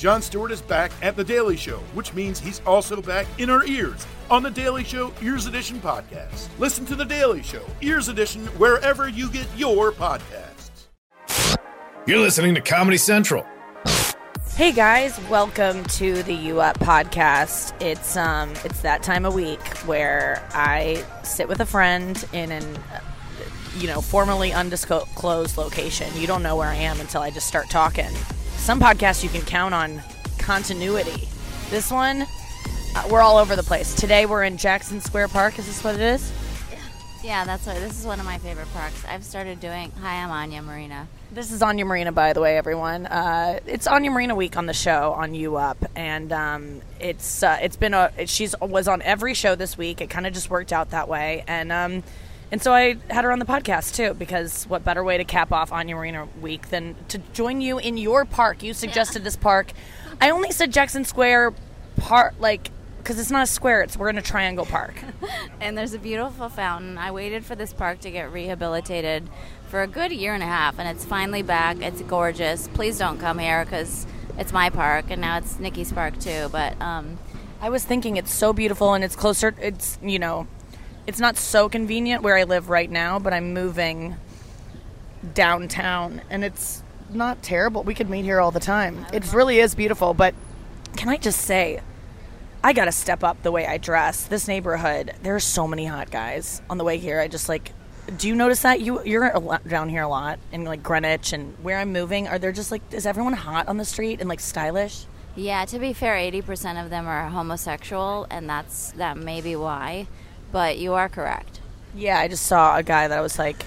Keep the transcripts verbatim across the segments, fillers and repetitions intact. Jon Stewart is back at The Daily Show, which means he's also back in our ears on The Daily Show Ears Edition podcast. Listen to The Daily Show Ears Edition wherever you get your podcasts. You're listening to Comedy Central. Hey guys, welcome to the U Up podcast. It's um, it's that time of week where I sit with a friend in an, uh, you know, formerly undisclosed location. You don't know where I am until I just start talking. Some podcasts you can count on continuity. This one, uh, we're all over the place. Today we're in Jackson Square Park. Is this what it is? Yeah, that's what. This is one of my favorite parks. I've started doing. Hi, I'm Anya Marina. This is Anya Marina, by the way, everyone. Uh, it's Anya Marina week on the show on U Up, and um, it's uh, it's been a. She's was on every show this week. It kind of just worked out that way, and um, and so I had her on the podcast too, because what better way to cap off Anya Marina week than to join you in your park? You suggested yeah. this park. I only said Jackson Square Park, like. Because it's not a square, it's we're in a triangle park. And there's a beautiful fountain. I waited for this park to get rehabilitated for a good year and a half, and it's finally back. It's gorgeous. Please don't come here because it's my park, and now it's Nikki's park too. But um, I was thinking it's so beautiful, and it's closer. It's, you know, it's not so convenient where I live right now, but I'm moving downtown, and it's not terrible. We could meet here all the time. It really is beautiful, but can I just say... I gotta step up the way I dress. This neighborhood, there are so many hot guys on the way here. I just like, do you notice that? You, you're down here a lot in like Greenwich and where I'm moving. Are there just like, is everyone hot on the street and like stylish? Yeah, to be fair, eighty percent of them are homosexual, and that's, that may be why, but you are correct. Yeah, I just saw a guy that I was like,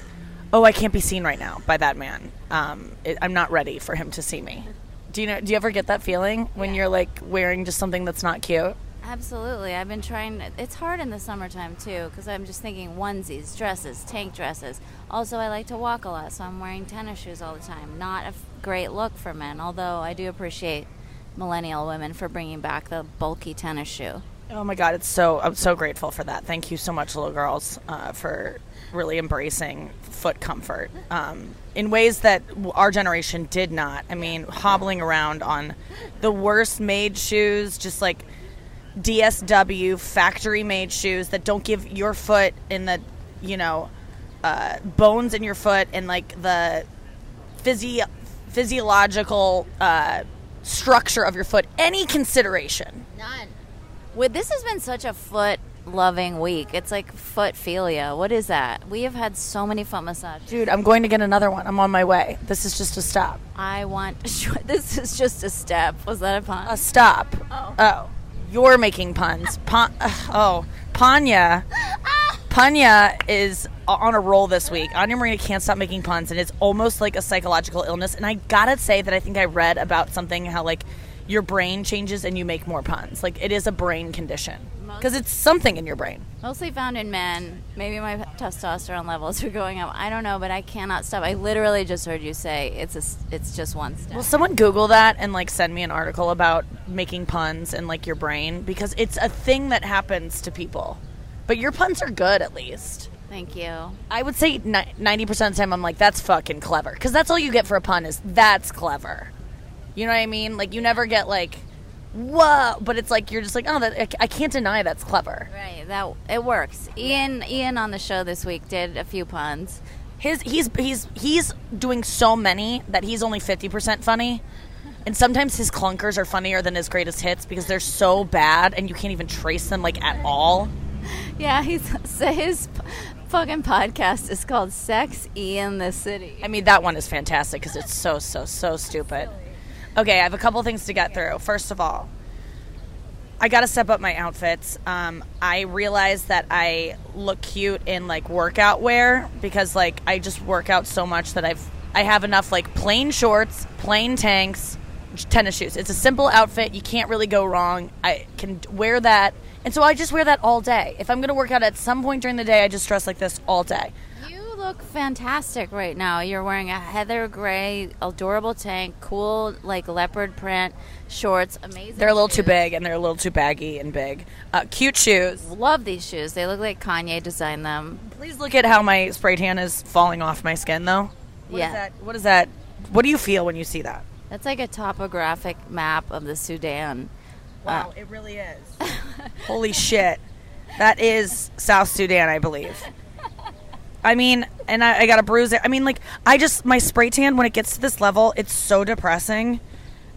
oh, I can't be seen right now by that man. Um, it, I'm not ready for him to see me. Do you know? Do you ever get that feeling when yeah. you're like wearing just something that's not cute? Absolutely. I've been trying. It's hard in the summertime too, because I'm just thinking onesies, dresses, tank dresses. Also, I like to walk a lot, so I'm wearing tennis shoes all the time. Not a f- great look for men, although I do appreciate millennial women for bringing back the bulky tennis shoe. Oh my God, it's so I'm so grateful for that. Thank you so much, little girls, uh, for really embracing foot comfort um, in ways that our generation did not. I mean, hobbling around on the worst made shoes, just like D S W factory made shoes that don't give your foot in the, you know, uh, bones in your foot and like the physi- physiological uh, structure of your foot any consideration. None. Well, this has been such a foot loving week. It's like footphilia. What is that? We have had so many foot massages. Dude, I'm going to get another one. I'm on my way. This is just a stop. I want. This is just a step. Was that a pun? A stop. Oh. Oh. You're making puns. Pon, oh, Panya. Panya is on a roll this week. Anya Marina can't stop making puns, and it's almost like a psychological illness. And I gotta say that I think I read about something, how like your brain changes and you make more puns. Like it is a brain condition because it's something in your brain. Mostly found in men. Maybe my testosterone levels are going up. I don't know, but I cannot stop. I literally just heard you say it's a, it's just one step. Well, someone Google that and like send me an article about making puns and like your brain, because it's a thing that happens to people. But your puns are good, at least. Thank you. I would say ninety percent of the time I'm like, that's fucking clever, because that's all you get for a pun is that's clever. You know what I mean? Like, you never get, like, whoa. But it's like, you're just like, oh, that, I can't deny that's clever. Right. That it works. Ian Ian on the show this week did a few puns. His He's he's he's doing so many that he's only fifty percent funny. And sometimes his clunkers are funnier than his greatest hits because they're so bad and you can't even trace them, like, at all. Yeah, he's so his... fucking podcast is called Sex Ian the City. I mean, that one is fantastic because it's so, so, so stupid. Okay, I have a couple things to get through. First of all, I got to step up my outfits. Um, I realized that I look cute in, like, workout wear because, like, I just work out so much that I've, I have enough, like, plain shorts, plain tanks, tennis shoes. It's a simple outfit. You can't really go wrong. I can wear that. And so I just wear that all day. If I'm going to work out at some point during the day, I just dress like this all day. You look fantastic right now. You're wearing a heather gray, adorable tank, cool like leopard print shorts. Amazing. They're a little shoes. Too big, and they're a little too baggy and big. Uh, cute shoes. Love these shoes. They look like Kanye designed them. Please look at how my spray tan is falling off my skin, though. What yeah. Is that, what is that? What do you feel when you see that? That's like a topographic map of the Sudan. Wow, uh, it really is. Holy shit. That is South Sudan, I believe. I mean, and I, I got a bruise. I mean, like, I just, my spray tan, when it gets to this level, it's so depressing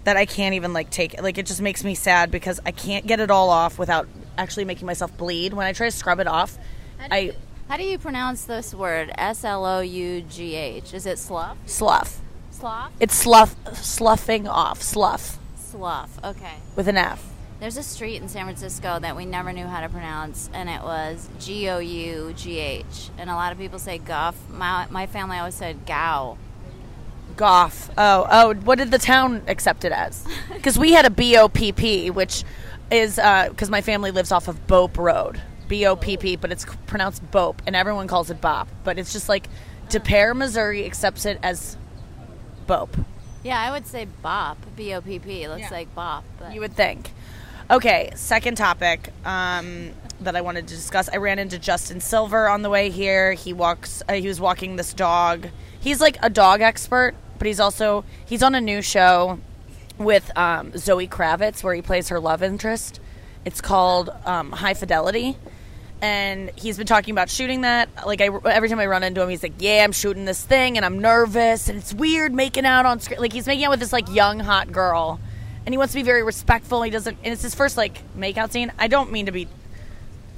that I can't even, like, take it. Like, it just makes me sad because I can't get it all off without actually making myself bleed. When I try to scrub it off, how I... You, how do you pronounce this word? S L O U G H. Is it slough? Slough. Slough? It's slough, sloughing off. Slough. Slough, okay. With an F. There's a street in San Francisco that we never knew how to pronounce, and it was G O U G H. And a lot of people say Gough. My, my family always said Gough. Gough. Oh, oh. What did the town accept it as? Because we had a B O P P, which is because uh, my family lives off of Bope Road. B O P P, but it's pronounced Bope, and everyone calls it Bop. But it's just like De Pere, Missouri accepts it as Bope. Yeah, I would say Bop, B O P P. It looks yeah. like Bop. But. You would think. Okay, second topic um, that I wanted to discuss. I ran into Justin Silver on the way here. He walks. Uh, he was walking this dog. He's like a dog expert, but he's also he's on a new show with um, Zoe Kravitz where he plays her love interest. It's called um, High Fidelity, and he's been talking about shooting that. Like I, every time I run into him, he's like, "Yeah, I'm shooting this thing, and I'm nervous, and it's weird making out on screen." Like he's making out with this like young hot girl. And he wants to be very respectful. He doesn't, and it's his first like makeout scene. I don't mean to be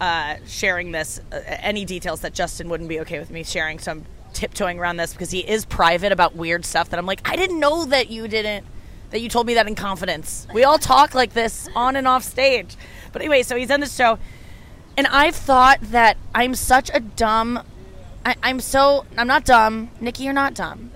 uh, sharing this, uh, any details that Justin wouldn't be okay with me sharing. So I'm tiptoeing around this because he is private about weird stuff that I'm like, I didn't know that you didn't, that you told me that in confidence. We all talk like this on and off stage. But anyway, so he's on this show, and I've thought that I'm such a dumb. I, I'm so I'm not dumb, Nikki. You're not dumb.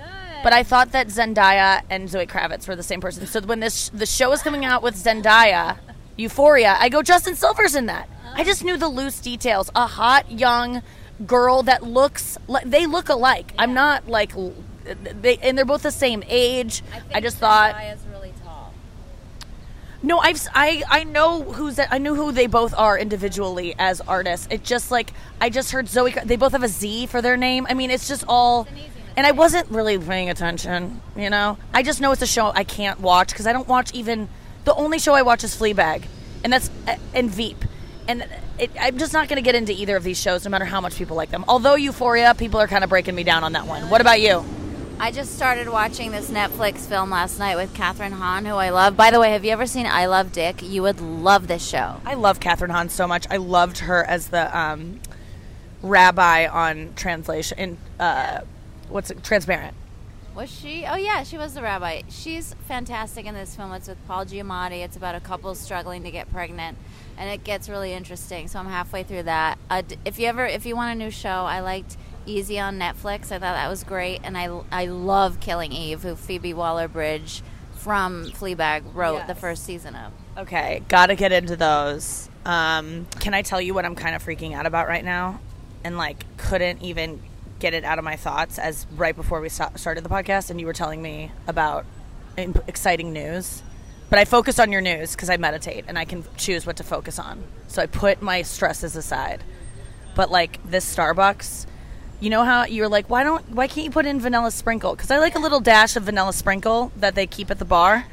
But I thought that Zendaya and Zoe Kravitz were the same person. So when this the show is coming out with Zendaya, Euphoria, I go, Justin Silver's in that. I just knew the loose details. A hot, young girl that looks like... They look alike. Yeah. I'm not like... they And they're both the same age. I, think I just Zendaya's thought... Zendaya's really tall. No, I've, I, I, know who's, I knew who they both are individually as artists. It just like... I just heard Zoe... They both have a Z for their name. I mean, it's just all... It's And I wasn't really paying attention, you know? I just know it's a show I can't watch because I don't watch even... The only show I watch is Fleabag, and that's and Veep. And it, I'm just not going to get into either of these shows no matter how much people like them. Although Euphoria, people are kind of breaking me down on that one. What about you? I just started watching this Netflix film last night with Catherine Hahn, who I love. By the way, have you ever seen I Love Dick? You would love this show. I love Catherine Hahn so much. I loved her as the um, rabbi on translation... In, uh, What's it, Transparent? Was she? Oh, yeah, she was the rabbi. She's fantastic in this film. It's with Paul Giamatti. It's about a couple struggling to get pregnant, and it gets really interesting. So I'm halfway through that. Uh, if you ever, if you want a new show, I liked Easy on Netflix. I thought that was great, and I, I love Killing Eve, who Phoebe Waller-Bridge from Fleabag wrote yes. the first season of. Okay, gotta get into those. Um, can I tell you what I'm kind of freaking out about right now? And, like, couldn't even... get it out of my thoughts as right before we started the podcast and you were telling me about exciting news, but I focused on your news because I meditate and I can choose what to focus on, so I put my stresses aside. But like this Starbucks, you know how you were like, why don't why can't you put in vanilla sprinkle, because I like a little dash of vanilla sprinkle that they keep at the bar,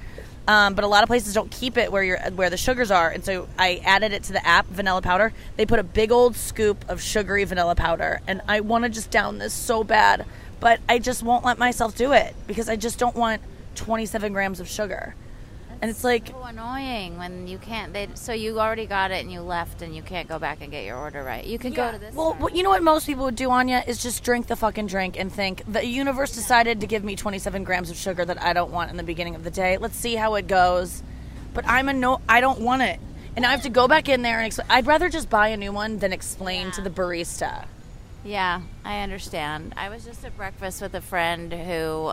um, but a lot of places don't keep it where you're where the sugars are, and so I added it to the app, vanilla powder. They put a big old scoop of sugary vanilla powder, and I want to just down this so bad, but I just won't let myself do it because I just don't want twenty-seven grams of sugar. That's and it's like so annoying when you can't. They so you already got it and you left and you can't go back and get your order right. You can yeah. go to this. Well, well, you know what most people would do, Anya, is just drink the fucking drink and think the universe decided to give me twenty-seven grams of sugar that I don't want in the beginning of the day. Let's see how it goes. But I'm a no. I don't want it, and I have to go back in there and explain. I'd rather just buy a new one than explain yeah. to the barista. Yeah, I understand. I was just at breakfast with a friend who.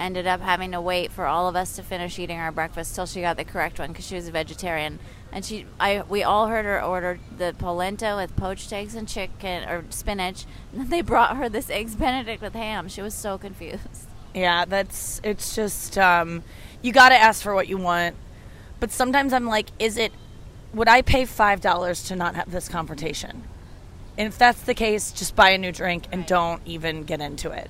Ended up having to wait for all of us to finish eating our breakfast till she got the correct one because she was a vegetarian. And she, I, we all heard her order the polenta with poached eggs and chicken or spinach. And then they brought her this eggs Benedict with ham. She was so confused. Yeah, that's. It's just um, you got to ask for what you want. But sometimes I'm like, is it? Would I pay five dollars to not have this confrontation? And if that's the case, just buy a new drink and right. don't even get into it.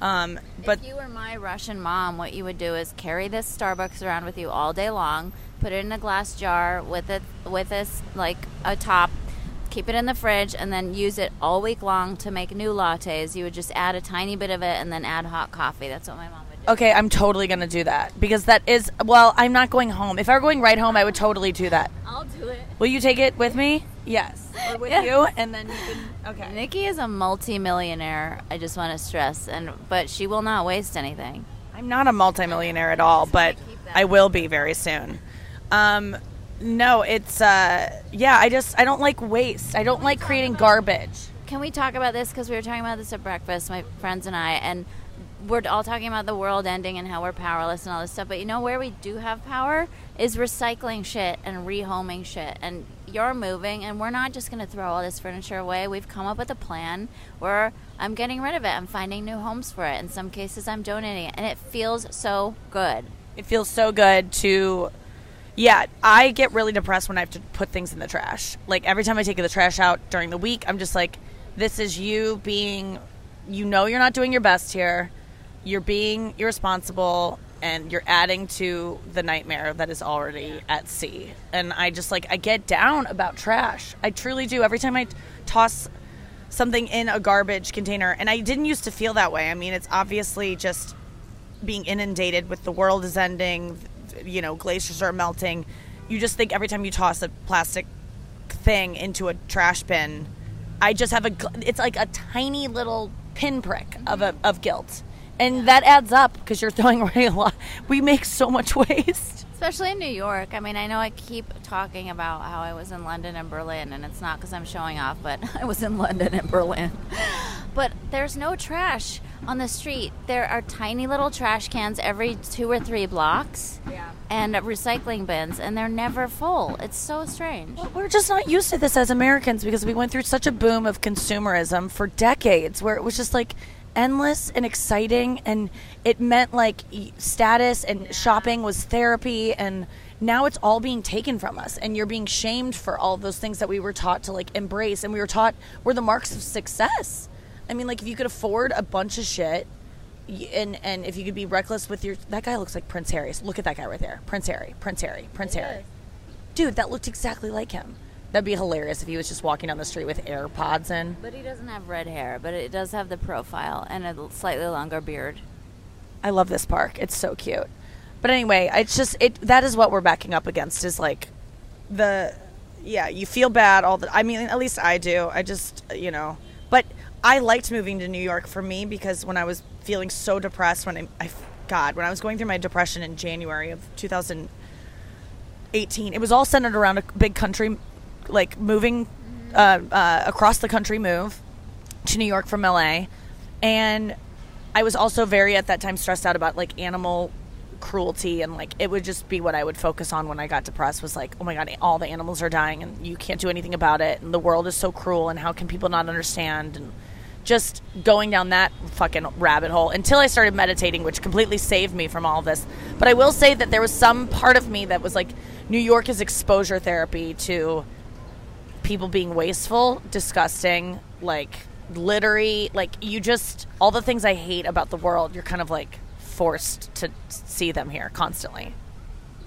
Um, but if you were my Russian mom, what you would do is carry this Starbucks around with you all day long, put it in a glass jar with it with this like a top, keep it in the fridge, and then use it all week long to make new lattes. You would just add a tiny bit of it and then add hot coffee. That's what my mom would do. Okay, I'm totally going to do that because that is, well, I'm not going home. If I were going right home, I would totally do that. I'll do it. Will you take it with me? Yes. Or with yeah. you, and then you can, okay. Nikki is a multi-millionaire, I just want to stress, and but she will not waste anything. I'm not a multi-millionaire at all, but I will be very soon. Um, no, it's, uh, yeah, I just, I don't like waste. I don't like creating garbage. Can we talk about this? Because we were talking about this at breakfast, my friends and I, and we're all talking about the world ending and how we're powerless and all this stuff, but you know where we do have power is recycling shit and rehoming shit, and you're moving, and we're not just going to throw all this furniture away. We've come up with a plan where I'm getting rid of it. I'm finding new homes for it. In some cases, I'm donating it, and it feels so good. It feels so good to, yeah, I get really depressed when I have to put things in the trash. Like, every time I take the trash out during the week, I'm just like, this is you being, you know you're not doing your best here. You're being irresponsible, and you're adding to the nightmare that is already at sea. And I just, like, I get down about trash. I truly do. Every time I t- toss something in a garbage container, and I didn't used to feel that way. I mean, it's obviously just being inundated with the world is ending, you know, glaciers are melting. You just think every time you toss a plastic thing into a trash bin, I just have a, it's like a tiny little pinprick mm-hmm. of a, of guilt. And that adds up because you're throwing away a lot. We make so much waste. Especially in New York. I mean, I know I keep talking about how I was in London and Berlin, and it's not because I'm showing off, but I was in London and Berlin. But there's no trash on the street. There are tiny little trash cans every two or three blocks yeah. and recycling bins, and they're never full. It's so strange. Well, we're just not used to this as Americans because we went through such a boom of consumerism for decades where it was just like, endless and exciting, and it meant like status and yeah. shopping was therapy, and now it's all being taken from us, and you're being shamed for all those things that we were taught to like embrace, and we were taught were the marks of success. I mean, like, if you could afford a bunch of shit and and if you could be reckless with your, that guy looks like Prince Harry. Look at that guy right there. Prince Harry, Prince Harry, Prince it Harry is. Dude, that looked exactly like him. That'd be hilarious if he was just walking down the street with AirPods in. But he doesn't have red hair, but it does have the profile and a slightly longer beard. I love this park. It's so cute. But anyway, it's just, it that is what we're backing up against is like the, yeah, you feel bad all the, I mean, at least I do. I just, you know, but I liked moving to New York for me because when I was feeling so depressed, when I, I God, when I was going through my depression in January of two thousand eighteen, it was all centered around a big country like moving uh, uh, across the country move to New York from L A, and I was also very at that time stressed out about like animal cruelty, and like it would just be what I would focus on when I got depressed was like, oh my god, all the animals are dying and you can't do anything about it, and the world is so cruel, and how can people not understand, and just going down that fucking rabbit hole until I started meditating, which completely saved me from all this. But I will say that there was some part of me that was like, New York is exposure therapy to people being wasteful, disgusting, like littery, like you just, all the things I hate about the world, you're kind of like forced to see them here constantly.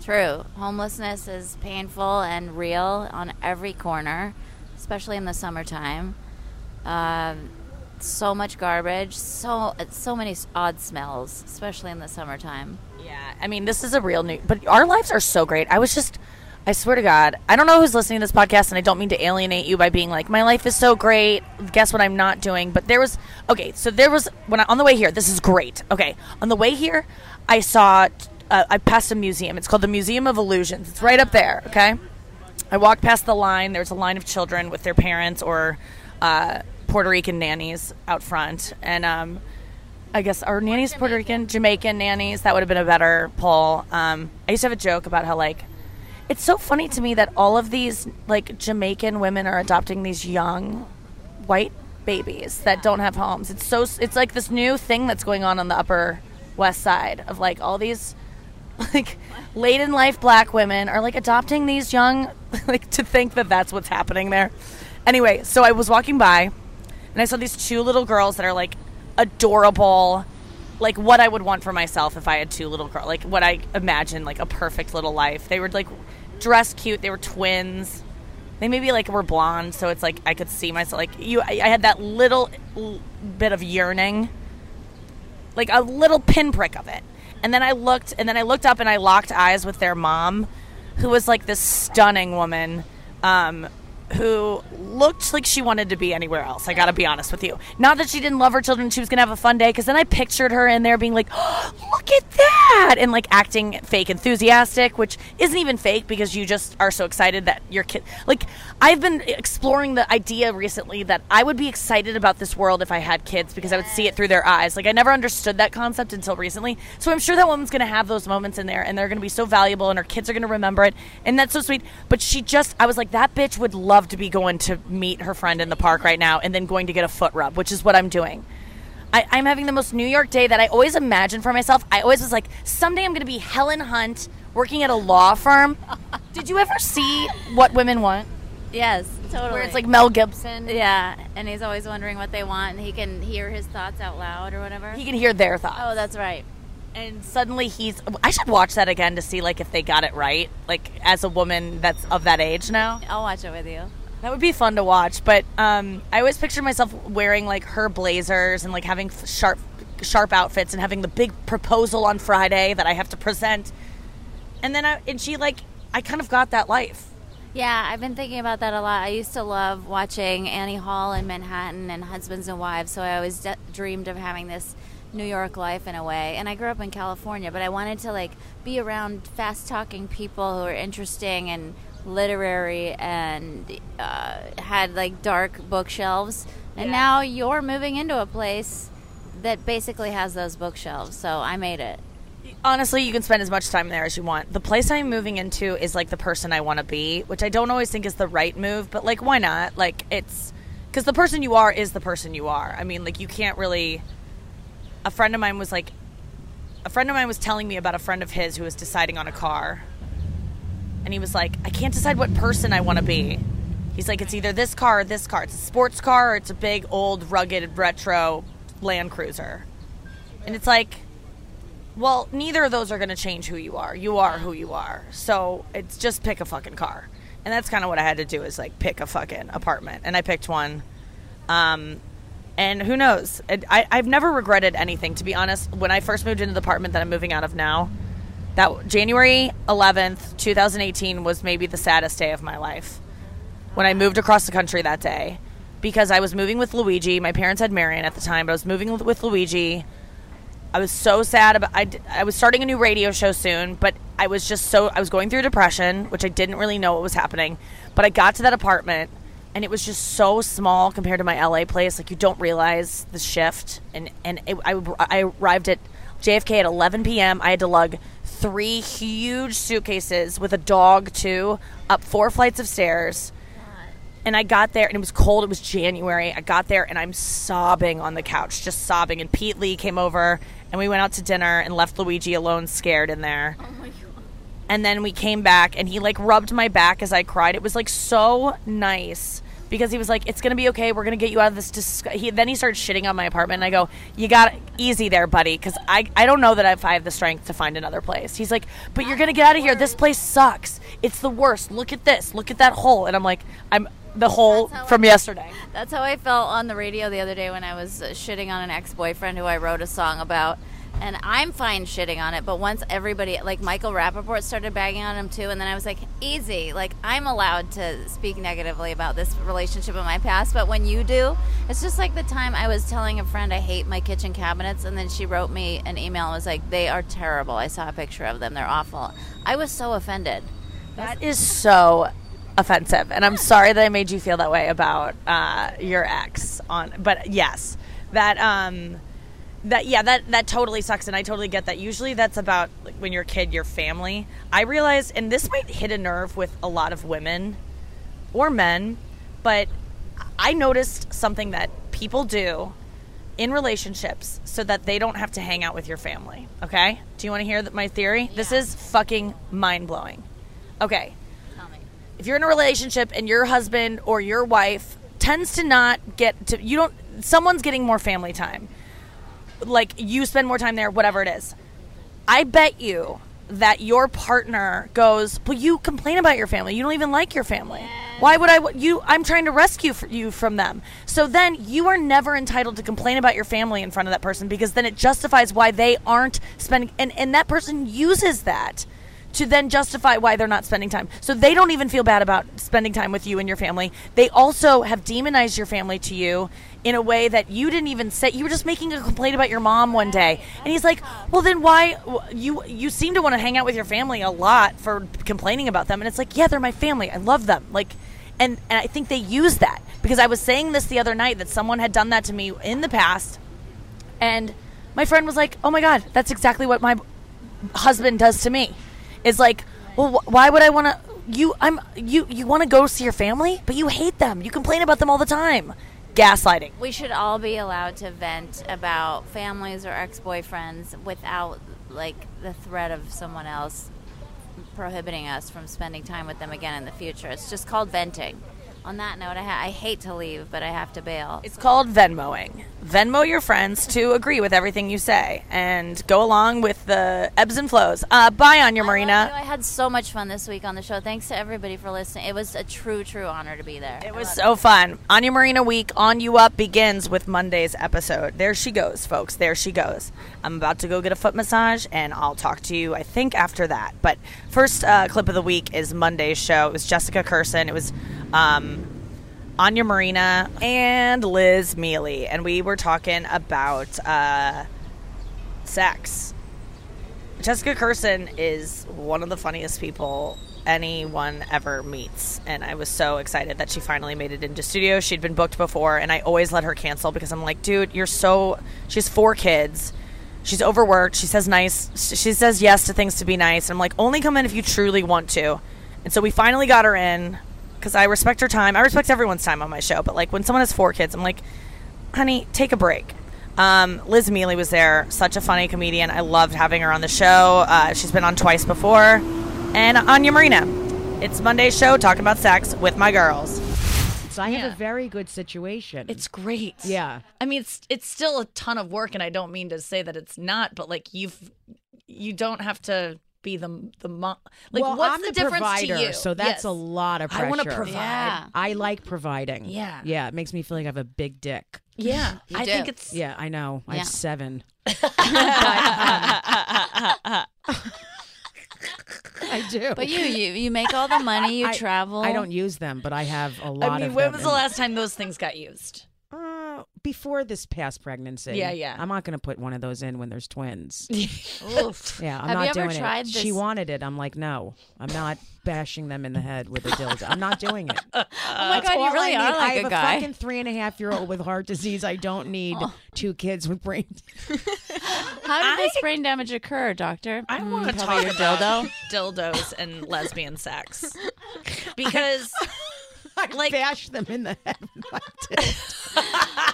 True. Homelessness is painful and real on every corner, especially in the summertime. Um, so much garbage, so so many odd smells, especially in the summertime. Yeah, I mean, this is a real new, but our lives are so great. I was just, I swear to God, I don't know who's listening to this podcast, and I don't mean to alienate you by being like, my life is so great, guess what I'm not doing. But there was, okay, so there was, when I, on the way here, this is great. Okay, on the way here, I saw, uh, I passed a museum. It's called the Museum of Illusions. It's right up there, okay? I walked past the line. There's a line of children with their parents or uh, Puerto Rican nannies out front. And um, I guess our nannies, Puerto Rican, Jamaican nannies, that would have been a better pull. Um, I used to have a joke about how, like, it's so funny to me that all of these, like, Jamaican women are adopting these young white babies that don't have homes. It's so, it's like this new thing that's going on on the Upper West Side of, like, all these, like, late-in-life black women are, like, adopting these young, like, to think that that's what's happening there. Anyway, so I was walking by, and I saw these two little girls that are, like, adorable, like what I would want for myself if I had two little girls, like what I imagined, like a perfect little life. They were like dressed cute. They were twins. They maybe like were blonde, so it's like I could see myself. Like you, I had that little bit of yearning, like a little pinprick of it. And then I looked, and then I looked up, and I locked eyes with their mom, who was like this stunning woman, um, who looked like she wanted to be anywhere else. I gotta be honest with you. Not that she didn't love her children, she was gonna have a fun day, because then I pictured her in there being like, oh, look at that, and like acting fake enthusiastic, which isn't even fake because you just are so excited that your kid, like I've been exploring the idea recently that I would be excited about this world if I had kids, because I would see it through their eyes. Like I never understood that concept until recently. So I'm sure that woman's gonna have those moments in there, and they're gonna be so valuable, and her kids are gonna remember it, and that's so sweet. But she just, I was like, that bitch would love to be going to meet her friend in the park right now and then going to get a foot rub, which is what I'm doing. I, I'm having the most New York day that I always imagined for myself. I always was like, someday I'm going to be Helen Hunt working at a law firm. Did you ever see What Women Want? Yes, totally. Where it's like Mel Gibson. Yeah, and he's always wondering what they want, and he can hear his thoughts out loud or whatever. He can hear their thoughts. Oh, that's right. And suddenly he's, I should watch that again to see like if they got it right, like as a woman that's of that age now. I'll watch it with you. That would be fun to watch. But um, I always pictured myself wearing like her blazers and like having sharp sharp outfits and having the big proposal on Friday that I have to present. And then I, and she like, I kind of got that life. Yeah, I've been thinking about that a lot. I used to love watching Annie Hall in Manhattan and Husbands and Wives, so I always de- dreamed of having this New York life in a way. And I grew up in California, but I wanted to like be around fast talking people who are interesting and literary and uh, had like dark bookshelves. And yeah. Now you're moving into a place that basically has those bookshelves, so I made it. Honestly, you can spend as much time there as you want. The place I'm moving into is like the person I want to be, which I don't always think is the right move, but like why not? Like it's because the person you are is the person you are. I mean, like you can't really. A friend of mine was like, a friend of mine was telling me about a friend of his who was deciding on a car. And he was like, I can't decide what person I want to be. He's like, it's either this car or this car. It's a sports car or it's a big, old, rugged, retro Land Cruiser. And it's like, well, neither of those are going to change who you are. You are who you are. So it's just pick a fucking car. And that's kind of what I had to do is like pick a fucking apartment. And I picked one. Um... And who knows? I, I've never regretted anything, to be honest. When I first moved into the apartment that I'm moving out of now, that January eleventh, twenty eighteen was maybe the saddest day of my life. When I moved across the country that day, because I was moving with Luigi. My parents had Marion at the time, but I was moving with Luigi. I was so sad about. I, I was starting a new radio show soon, but I was just so I was going through depression, which I didn't really know what was happening. But I got to that apartment. And it was just so small compared to my L A place. Like, you don't realize the shift. And, and it, I, I arrived at J F K at eleven p.m. I had to lug three huge suitcases with a dog, too, up four flights of stairs. And I got there, and it was cold. It was January. I got there, and I'm sobbing on the couch, just sobbing. And Pete Lee came over, and we went out to dinner and left Luigi alone scared in there. Oh, my God. And then we came back, and he, like, rubbed my back as I cried. It was, like, so nice because he was like, it's going to be okay. We're going to get you out of this. Dis-. He, then he started shitting on my apartment, and I go, you got it easy there, buddy, because I, I don't know that if I have the strength to find another place. He's like, but you're going to get out of here. This place sucks. It's the worst. Look at this. Look at that hole. And I'm like, I'm the hole from I, yesterday. That's how I felt on the radio the other day when I was shitting on an ex-boyfriend who I wrote a song about. And I'm fine shitting on it, but once everybody, like Michael Rappaport started bagging on him too, and then I was like, easy, like I'm allowed to speak negatively about this relationship in my past, but when you do, it's just like the time I was telling a friend I hate my kitchen cabinets, and then she wrote me an email and was like, they are terrible. I saw a picture of them. They're awful. I was so offended. That is so offensive, and I'm sorry that I made you feel that way about uh, your ex. On, but yes, that... um That yeah, that, that totally sucks, and I totally get that. Usually that's about, like, when you're a kid, your family. I realized, and this might hit a nerve with a lot of women or men, but I noticed something that people do in relationships so that they don't have to hang out with your family, okay? Do you want to hear my theory? Yeah. This is fucking mind-blowing. Okay. Tell me. If you're in a relationship and your husband or your wife tends to not get to... you don't. Someone's getting more family time. like you spend more time there, whatever it is. I bet you that your partner goes, well, you complain about your family. You don't even like your family. Yes. Why would I? You? I'm trying to rescue you from them. So then you are never entitled to complain about your family in front of that person, because then it justifies why they aren't spending. And, and that person uses that to then justify why they're not spending time. So they don't even feel bad about spending time with you and your family. They also have demonized your family to you in a way that you didn't even say. You were just making a complaint about your mom one day. And he's like, well, then why? You you seem to want to hang out with your family a lot for complaining about them. And it's like, yeah, they're my family. I love them. Like, and, and I think they use that. Because I was saying this the other night, that someone had done that to me in the past. And my friend was like, oh, my God, that's exactly what my husband does to me. Is like, well, wh- why would I want to, you, I'm, you, you want to go see your family, but you hate them. You complain about them all the time. Gaslighting. We should all be allowed to vent about families or ex-boyfriends without, like, the threat of someone else prohibiting us from spending time with them again in the future. It's just called venting. On that note, I, ha- I hate to leave, but I have to bail. It's called Venmoing. Venmo your friends to agree with everything you say and go along with the ebbs and flows. Uh, bye, Anya Marina. I had so much fun this week on the show. Thanks to everybody for listening. It was a true, true honor to be there. It was so fun. Anya Marina Week on You Up begins with Monday's episode. There she goes, folks. There she goes. I'm about to go get a foot massage, and I'll talk to you, I think, after that. But first uh, clip of the week is Monday's show. It was Jessica Kirson. It was... Um, Anya Marina and Liz Mealy, and we were talking about uh, sex. Jessica Kirson is one of the funniest people anyone ever meets, and I was so excited that she finally made it into studio. She'd been booked before, and I always let her cancel because I'm like, dude, you're so... She has four kids. She's overworked. She says nice. She says yes to things to be nice. And I'm like, only come in if you truly want to. And so we finally got her in. Because I respect her time. I respect everyone's time on my show. But, like, when someone has four kids, I'm like, honey, take a break. Um, Liz Mealy was there. Such a funny comedian. I loved having her on the show. Uh, she's been on twice before. And Anya Marina. It's Monday's show, talking about sex with my girls. So I have yeah. a very good situation. It's great. Yeah. I mean, it's it's still a ton of work, and I don't mean to say that it's not. But, like, you've you don't have to... be the the mom. Like, well, what's I'm the, the difference provider, to you? So that's yes. a lot of pressure. I want to provide. Yeah. I like providing. Yeah. Yeah. It makes me feel like I have a big dick. Yeah. You I do. think it's. Yeah, I know. Yeah. I have seven. but, um, I do. But you, you, you make all the money. You I, travel. I don't use them, but I have a lot of I mean, of when them was the last time those things got used? Uh, before this past pregnancy. Yeah, yeah. I'm not going to put one of those in when there's twins. Oof. Yeah, I'm Have not you doing ever tried it. This? She wanted it. I'm like, no, I'm not bashing them in the head with a dildo. I'm not doing it. Oh my God, you really are like a guy. I have a fucking three and a half year old with heart disease. I don't need oh. two kids with brain. How did this I... brain damage occur, doctor? I mm, want to talk about dildo, dildos, and lesbian sex because. I... I like, bash them in the head with my dick.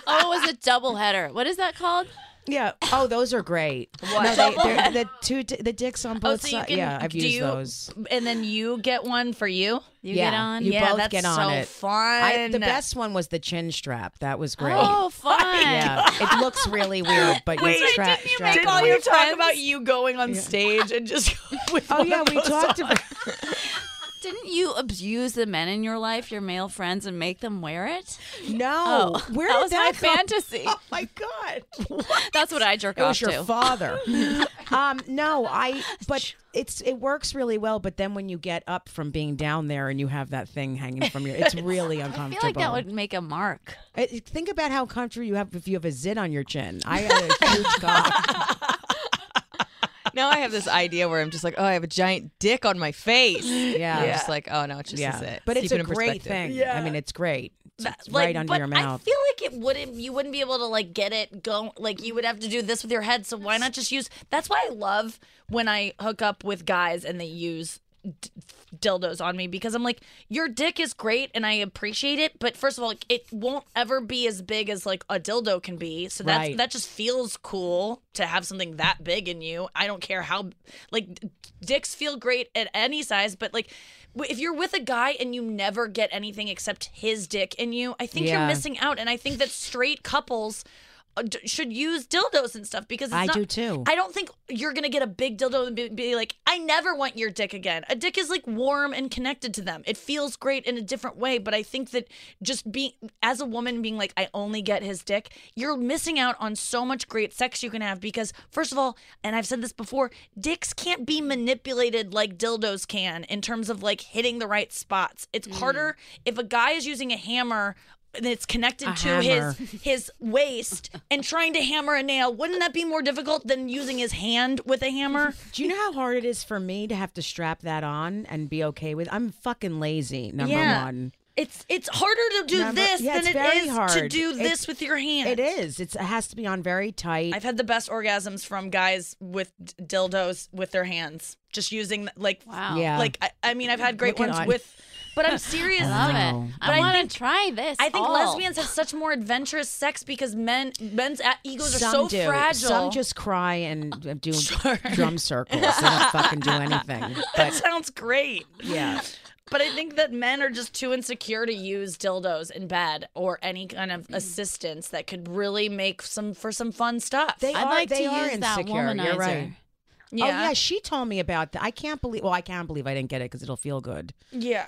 Oh, it was a double header. What is that called? Yeah. Oh, those are great. What? No, they, they're, the two, the dicks on both oh, so sides. Can, yeah, I've used you, those. And then you get one for you. You yeah, get on. You yeah, both that's get on so it. Fun. I, the best one was the chin strap. That was great. Oh, fun. Yeah. It looks really weird, but wait, you strap. Didn't you strap make all your friends? Talk about you going on yeah. stage and just? With oh yeah, we talked on. About. Didn't you abuse the men in your life, your male friends, and make them wear it? No. Oh, where that was that my come? Fantasy. Oh, my God. What? That's what I jerk it off to. It was your father. um, no, I... But it's it works really well, but then when you get up from being down there and you have that thing hanging from your... It's really uncomfortable. I feel like that would make a mark. I, think about how comfortable you have if you have a zit on your chin. I had a huge cock. Now I have this idea where I'm just like, oh, I have a giant dick on my face. Yeah. I'm just like, oh, no, it's just yeah. it. But it's, it's a great thing. Yeah. I mean, it's great. It's, that, it's like, right under your mouth. I feel like it wouldn't, you wouldn't be able to, like, get it going. Like, you would have to do this with your head. So why not just use, that's why I love when I hook up with guys and they use d- dildos on me, because I'm like, your dick is great and I appreciate it. But first of all, like, it won't ever be as big as, like, a dildo can be. So that's, right. that just feels cool. To have something that big in you, I don't care how, like, dicks feel great at any size, but, like, if you're with a guy and you never get anything except his dick in you, I think yeah. you're missing out. And I think that straight couples should use dildos and stuff because it's I not, do too. I don't think you're gonna get a big dildo and be, be like, I never want your dick again. A dick is like warm and connected to them. It feels great in a different way, but I think that just being as a woman being like, I only get his dick, you're missing out on so much great sex you can have because first of all, and I've said this before, dicks can't be manipulated like dildos can in terms of like hitting the right spots. It's mm. harder if a guy is using a hammer that's connected a to hammer. his his waist and trying to hammer a nail. Wouldn't that be more difficult than using his hand with a hammer? Do you know how hard it is for me to have to strap that on and be okay with? I'm fucking lazy, number yeah. one. It's it's harder to do Number, this yeah, than it is hard. to do this it's, with your hand. It is. It's, it has to be on very tight. I've had the best orgasms from guys with dildos with their hands, just using like wow. Yeah. Like I, I mean, I've had great Look ones on. with. But I'm serious. I love it. But I, I want to try this. I think all. lesbians have such more adventurous sex because men, men's egos are Some so do. fragile. Some just cry and do sure. drum circles. They don't fucking do anything. But, that sounds great. Yeah. But I think that men are just too insecure to use dildos in bed or any kind of assistance that could really make some for some fun stuff. They I'd are, like they to are use insecure. that womanizer. You're right. Yeah. Oh yeah, she told me about that. I can't believe. Well, I can't believe I didn't get it because it'll feel good. Yeah.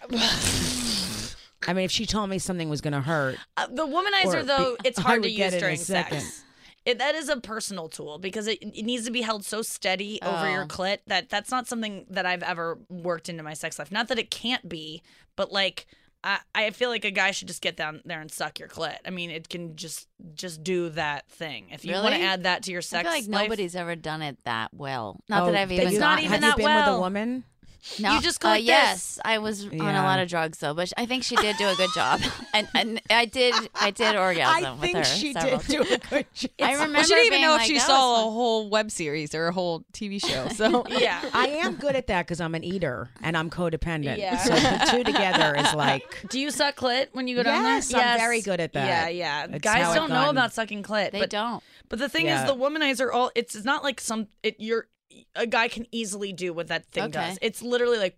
I mean, if she told me something was going to hurt, uh, the womanizer though, be, it's hard to use it during sex. It, that is a personal tool because it, it needs to be held so steady oh. over your clit that that's not something that I've ever worked into my sex life. Not that it can't be, but like I, I feel like a guy should just get down there and suck your clit. I mean, it can just just do that thing. If you really? want to add that to your sex life, I feel like life, nobody's ever done it that well. Not oh, that I've even. It's not, not even have that you been well. With a woman? No, you just go uh, like yes. This. I was yeah. on a lot of drugs though, but I think she did do a good job, and, and I did, I did orgasm I with think her. She several. did do a good job. I remember. Well, she didn't even know like, if she saw fun. a whole web series or a whole T V show. So yeah, I am good at that because I'm an eater and I'm codependent. Yeah. So the two together is like. Do you suck clit when you go down yes, there? Yes, I'm very good at that. Yeah, yeah. It's Guys don't know about sucking clit. They but, don't. But the thing yeah. is, the womanizer. All it's, it's not like some. It, you're. A guy can easily do what that thing okay. does. It's literally like,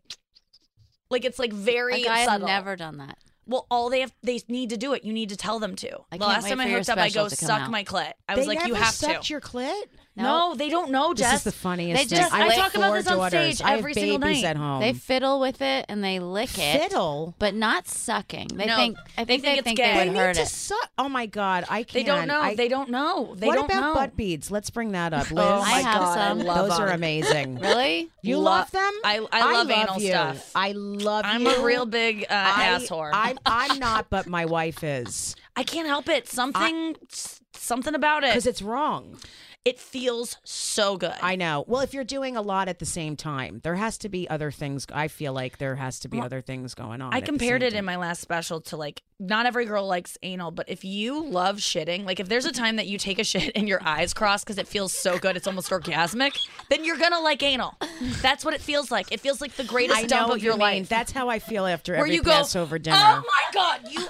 like it's like very. A guy subtle. I've never done that. Well, all they have, they need to do it. You need to tell them to. I the last time I hooked up, I go suck out. my clit. I they was like, you have to. They sucked your clit? No, no, they don't know. Jess. This is the funniest. They just. Thing. I, I talk about this on daughters. stage every single night. At home. They fiddle with it and they lick it. Fiddle, but not sucking. They no, think. I think they think, they think they would they hurt it. Suck. Oh my god, I can't. They don't know. I, they don't know. They what don't about know. butt beads? Let's bring that up, Liz. Oh my god, those are amazing. Really? You love them? I I love anal stuff. I love. I'm a real big ass whore. I'm not, but my wife is. I can't help it. Something, I, something about it. Because it's wrong. It feels so good. I know. Well, if you're doing a lot at the same time, there has to be other things. I feel like there has to be well, other things going on. I compared it time. in my last special to like, not every girl likes anal, but if you love shitting, like if there's a time that you take a shit and your eyes cross because it feels so good, it's almost orgasmic, then you're going to like anal. That's what it feels like. It feels like the greatest I dump of your you life. Mean. That's how I feel after Where every you Passover go, dinner. Oh my God. You,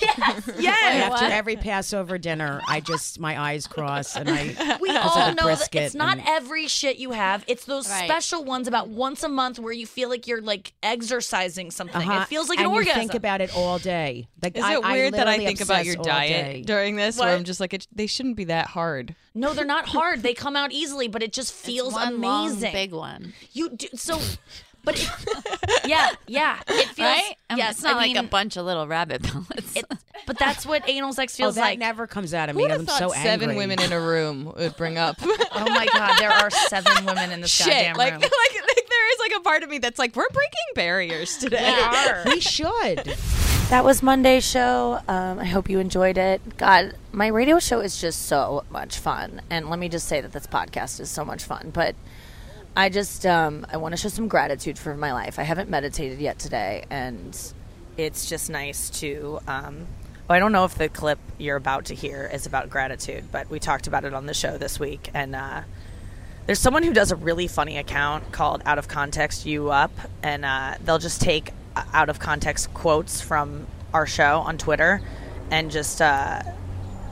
yes. yes. After every Passover dinner, I just, my eyes cross and I... We all know that it's not and... every shit you have. It's those right. special ones about once a month where you feel like you're like exercising something. Uh-huh. It feels like and an you orgasm. You think about it all day. Like, is I, it weird I that I think about your diet day. during this? What? Where I'm just like, it, they shouldn't be that hard. No, they're not hard. They come out easily, but it just feels it's one amazing. Long, big one. You do so. But it, yeah, yeah, it feels. Right? Yeah, it's not I like mean, a bunch of little rabbit pellets. It, but that's what anal sex feels oh, that like. Never comes out of me. I'm so angry. Seven women in a room would bring up. Oh my god, there are seven women in this Shit, goddamn like, room. Like, like there is like a part of me that's like, we're breaking barriers today. We, we should. That was Monday's show. Um, I hope you enjoyed it. God, my radio show is just so much fun, and let me just say that this podcast is so much fun, but. I just, um, I want to show some gratitude for my life. I haven't meditated yet today, and it's just nice to, um, well, I don't know if the clip you're about to hear is about gratitude, but we talked about it on the show this week, and uh, there's someone who does a really funny account called Out of Context You Up, and uh, they'll just take out of context quotes from our show on Twitter and just... Uh,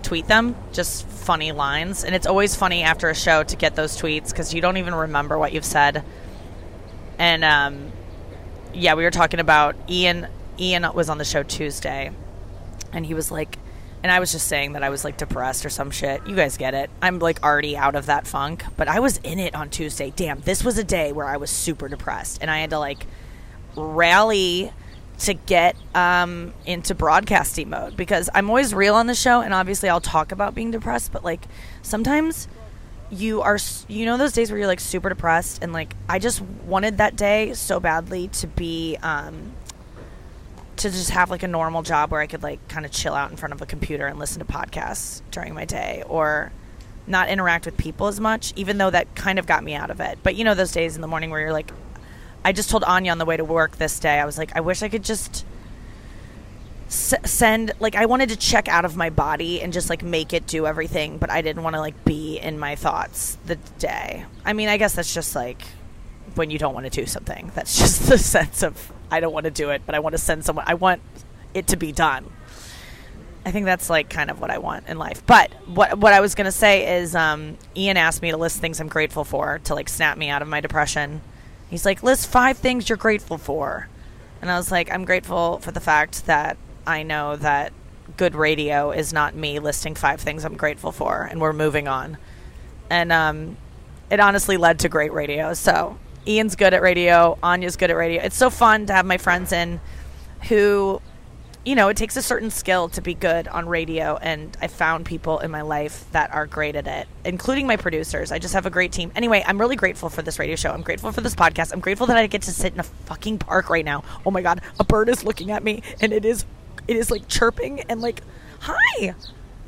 tweet them, just funny lines, and it's always funny after a show to get those tweets because you don't even remember what you've said. And um yeah we were talking about Ian Ian was on the show Tuesday, and he was like, And I was just saying that I was, like, depressed or some shit. You guys get it. I'm, like, already out of that funk. But I was in it on Tuesday. Damn, this was a day where I was super depressed. And I had to, like, rally to get um, into broadcasting mode. Because I'm always real on the show. And obviously I'll talk about being depressed. But, like, sometimes you are, you know, those days where you're, like, super depressed. And, like, I just wanted that day so badly to be... Um, to just have, like, a normal job where I could, like, kind of chill out in front of a computer and listen to podcasts during my day or not interact with people as much, even though that kind of got me out of it. But, you know, those days in the morning where you're, like, I just told Anya on the way to work this day, I was, like, I wish I could just s- send, like, I wanted to check out of my body and just, like, make it do everything, but I didn't want to, like, be in my thoughts the day. I mean, I guess that's just, like, when you don't want to do something. That's just the sense of I don't want to do it, but I want to send someone, I want it to be done. I think that's, like, kind of what I want in life. But what what I was going to say is um, Ian asked me to list things I'm grateful for to, like, snap me out of my depression. He's like, list five things you're grateful for. And I was like, I'm grateful for the fact that I know that good radio is not me listing five things I'm grateful for, and we're moving on. And um, it honestly led to great radio, so... Ian's good at radio. Anya's good at radio. It's so fun to have my friends in who, you know, it takes a certain skill to be good on radio. And I found people in my life that are great at it, including my producers. I just have a great team. Anyway, I'm really grateful for this radio show. I'm grateful for this podcast. I'm grateful that I get to sit in a fucking park right now. Oh, my God. A bird is looking at me, and it is, it is like, chirping and, like, hi.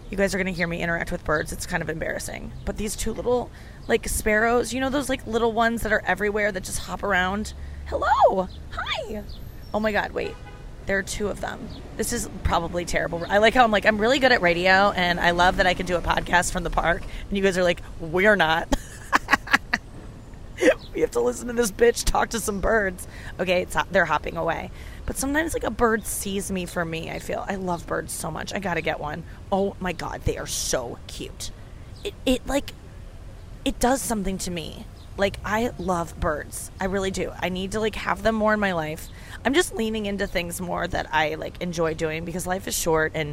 You guys are going to hear me interact with birds. It's kind of embarrassing. But these two little... like sparrows, you know, those like little ones that are everywhere that just hop around. Hello. Hi. Oh my God. Wait, there are two of them. This is probably terrible. I like how I'm like, I'm really good at radio and I love that I can do a podcast from the park. And you guys are like, we're not. We have to listen to this bitch talk to some birds. Okay. It's, they're hopping away. But sometimes like a bird sees me for me. I feel I love birds so much. I got to get one. Oh my God. They are so cute. It, it like, It does something to me. Like, I love birds. I really do. I need to, like, have them more in my life. I'm just leaning into things more that I, like, enjoy doing because life is short and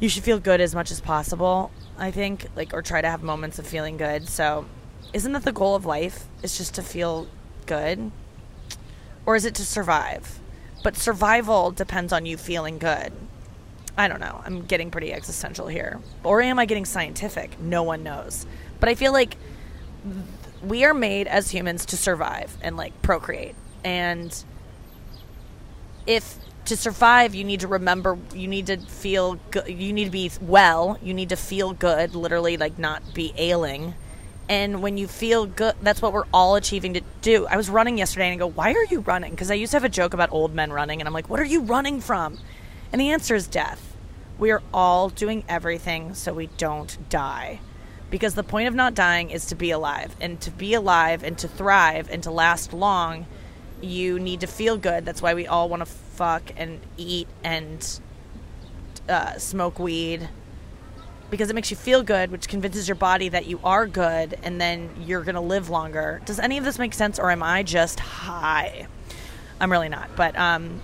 you should feel good as much as possible, I think, like, or try to have moments of feeling good. So isn't that the goal of life? It's just to feel good? Or is it to survive? But survival depends on you feeling good. I don't know. I'm getting pretty existential here. Or am I getting scientific? No one knows. But I feel like we are made as humans to survive and, like, procreate. And if to survive, you need to remember, you need to feel good, you need to be well, you need to feel good, literally, like, not be ailing. And when you feel good, that's what we're all achieving to do. I was running yesterday, and I go, why are you running? Because I used to have a joke about old men running, and I'm like, what are you running from? And the answer is death. We are all doing everything so we don't die. Because the point of not dying is to be alive. And to be alive and to thrive and to last long, you need to feel good. That's why we all want to fuck and eat and uh, smoke weed. Because it makes you feel good, which convinces your body that you are good, and then you're going to live longer. Does any of this make sense, or am I just high? I'm really not. But um,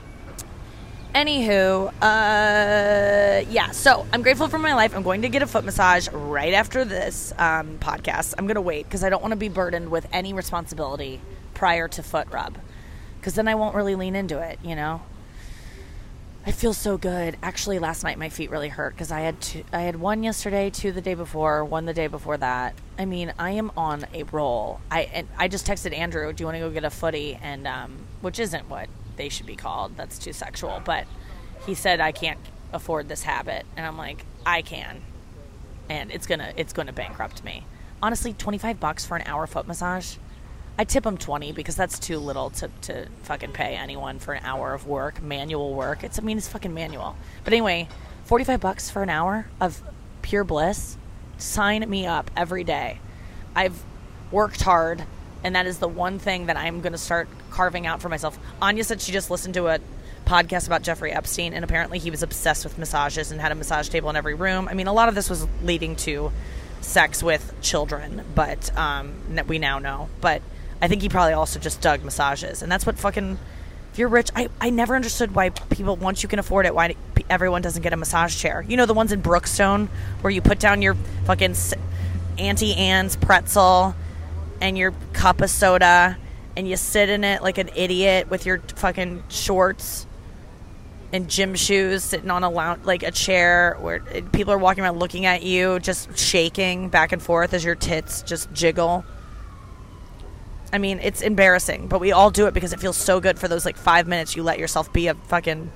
anywho, uh, yeah, so I'm grateful for my life. I'm going to get a foot massage right after this um, podcast. I'm going to wait because I don't want to be burdened with any responsibility prior to foot rub because then I won't really lean into it, you know? I feel so good. Actually, last night my feet really hurt because I had two, I had one yesterday, two the day before, one the day before that. I mean, I am on a roll. I and I just texted Andrew, do you want to go get a footy? And um, which isn't what they should be called. That's too sexual. But he said, I can't afford this habit. And I'm like, I can. And it's going to, it's going to bankrupt me. Honestly, twenty-five bucks for an hour foot massage. I tip him twenty because that's too little to, to fucking pay anyone for an hour of work, manual work. It's, I mean, it's fucking manual. But anyway, forty-five bucks for an hour of pure bliss. Sign me up every day. I've worked hard. And that is the one thing that I'm going to start carving out for myself. Anya said she just listened to a podcast about Jeffrey Epstein, and apparently he was obsessed with massages and had a massage table in every room. I mean, a lot of this was leading to sex with children, but um, we now know. But I think he probably also just dug massages. And that's what fucking, if you're rich, I, I never understood why people, once you can afford it, why everyone doesn't get a massage chair. You know, the ones in Brookstone where you put down your fucking Auntie Anne's pretzel and your cup of soda and you sit in it like an idiot with your fucking shorts and gym shoes, sitting on a lounge, like a chair where people are walking around looking at you, just shaking back and forth as your tits just jiggle. I mean, it's embarrassing, but we all do it because it feels so good for those like five minutes you let yourself be a fucking,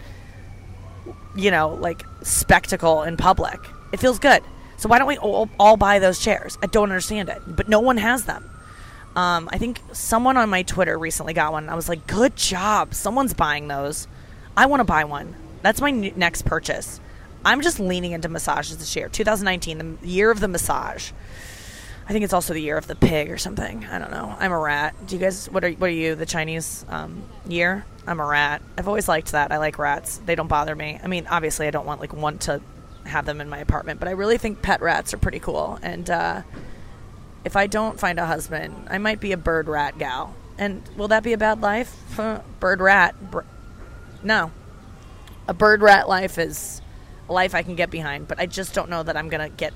you know, like spectacle in public. It feels good. So why don't we all, all buy those chairs? I don't understand it, but no one has them. Um, I think someone on my Twitter recently got one. And I was like, good job. Someone's buying those. I want to buy one. That's my new, next purchase. I'm just leaning into massages this year. twenty nineteen, the year of the massage. I think it's also the year of the pig or something. I don't know. I'm a rat. Do you guys, what are, what are you, the Chinese um, year? I'm a rat. I've always liked that. I like rats. They don't bother me. I mean, obviously I don't want like one to have them in my apartment, but I really think pet rats are pretty cool. And uh, if I don't find a husband, I might be a bird rat gal. And will that be a bad life? Bird rat. Br- No, a bird rat life is a life I can get behind, but I just don't know that I'm going to get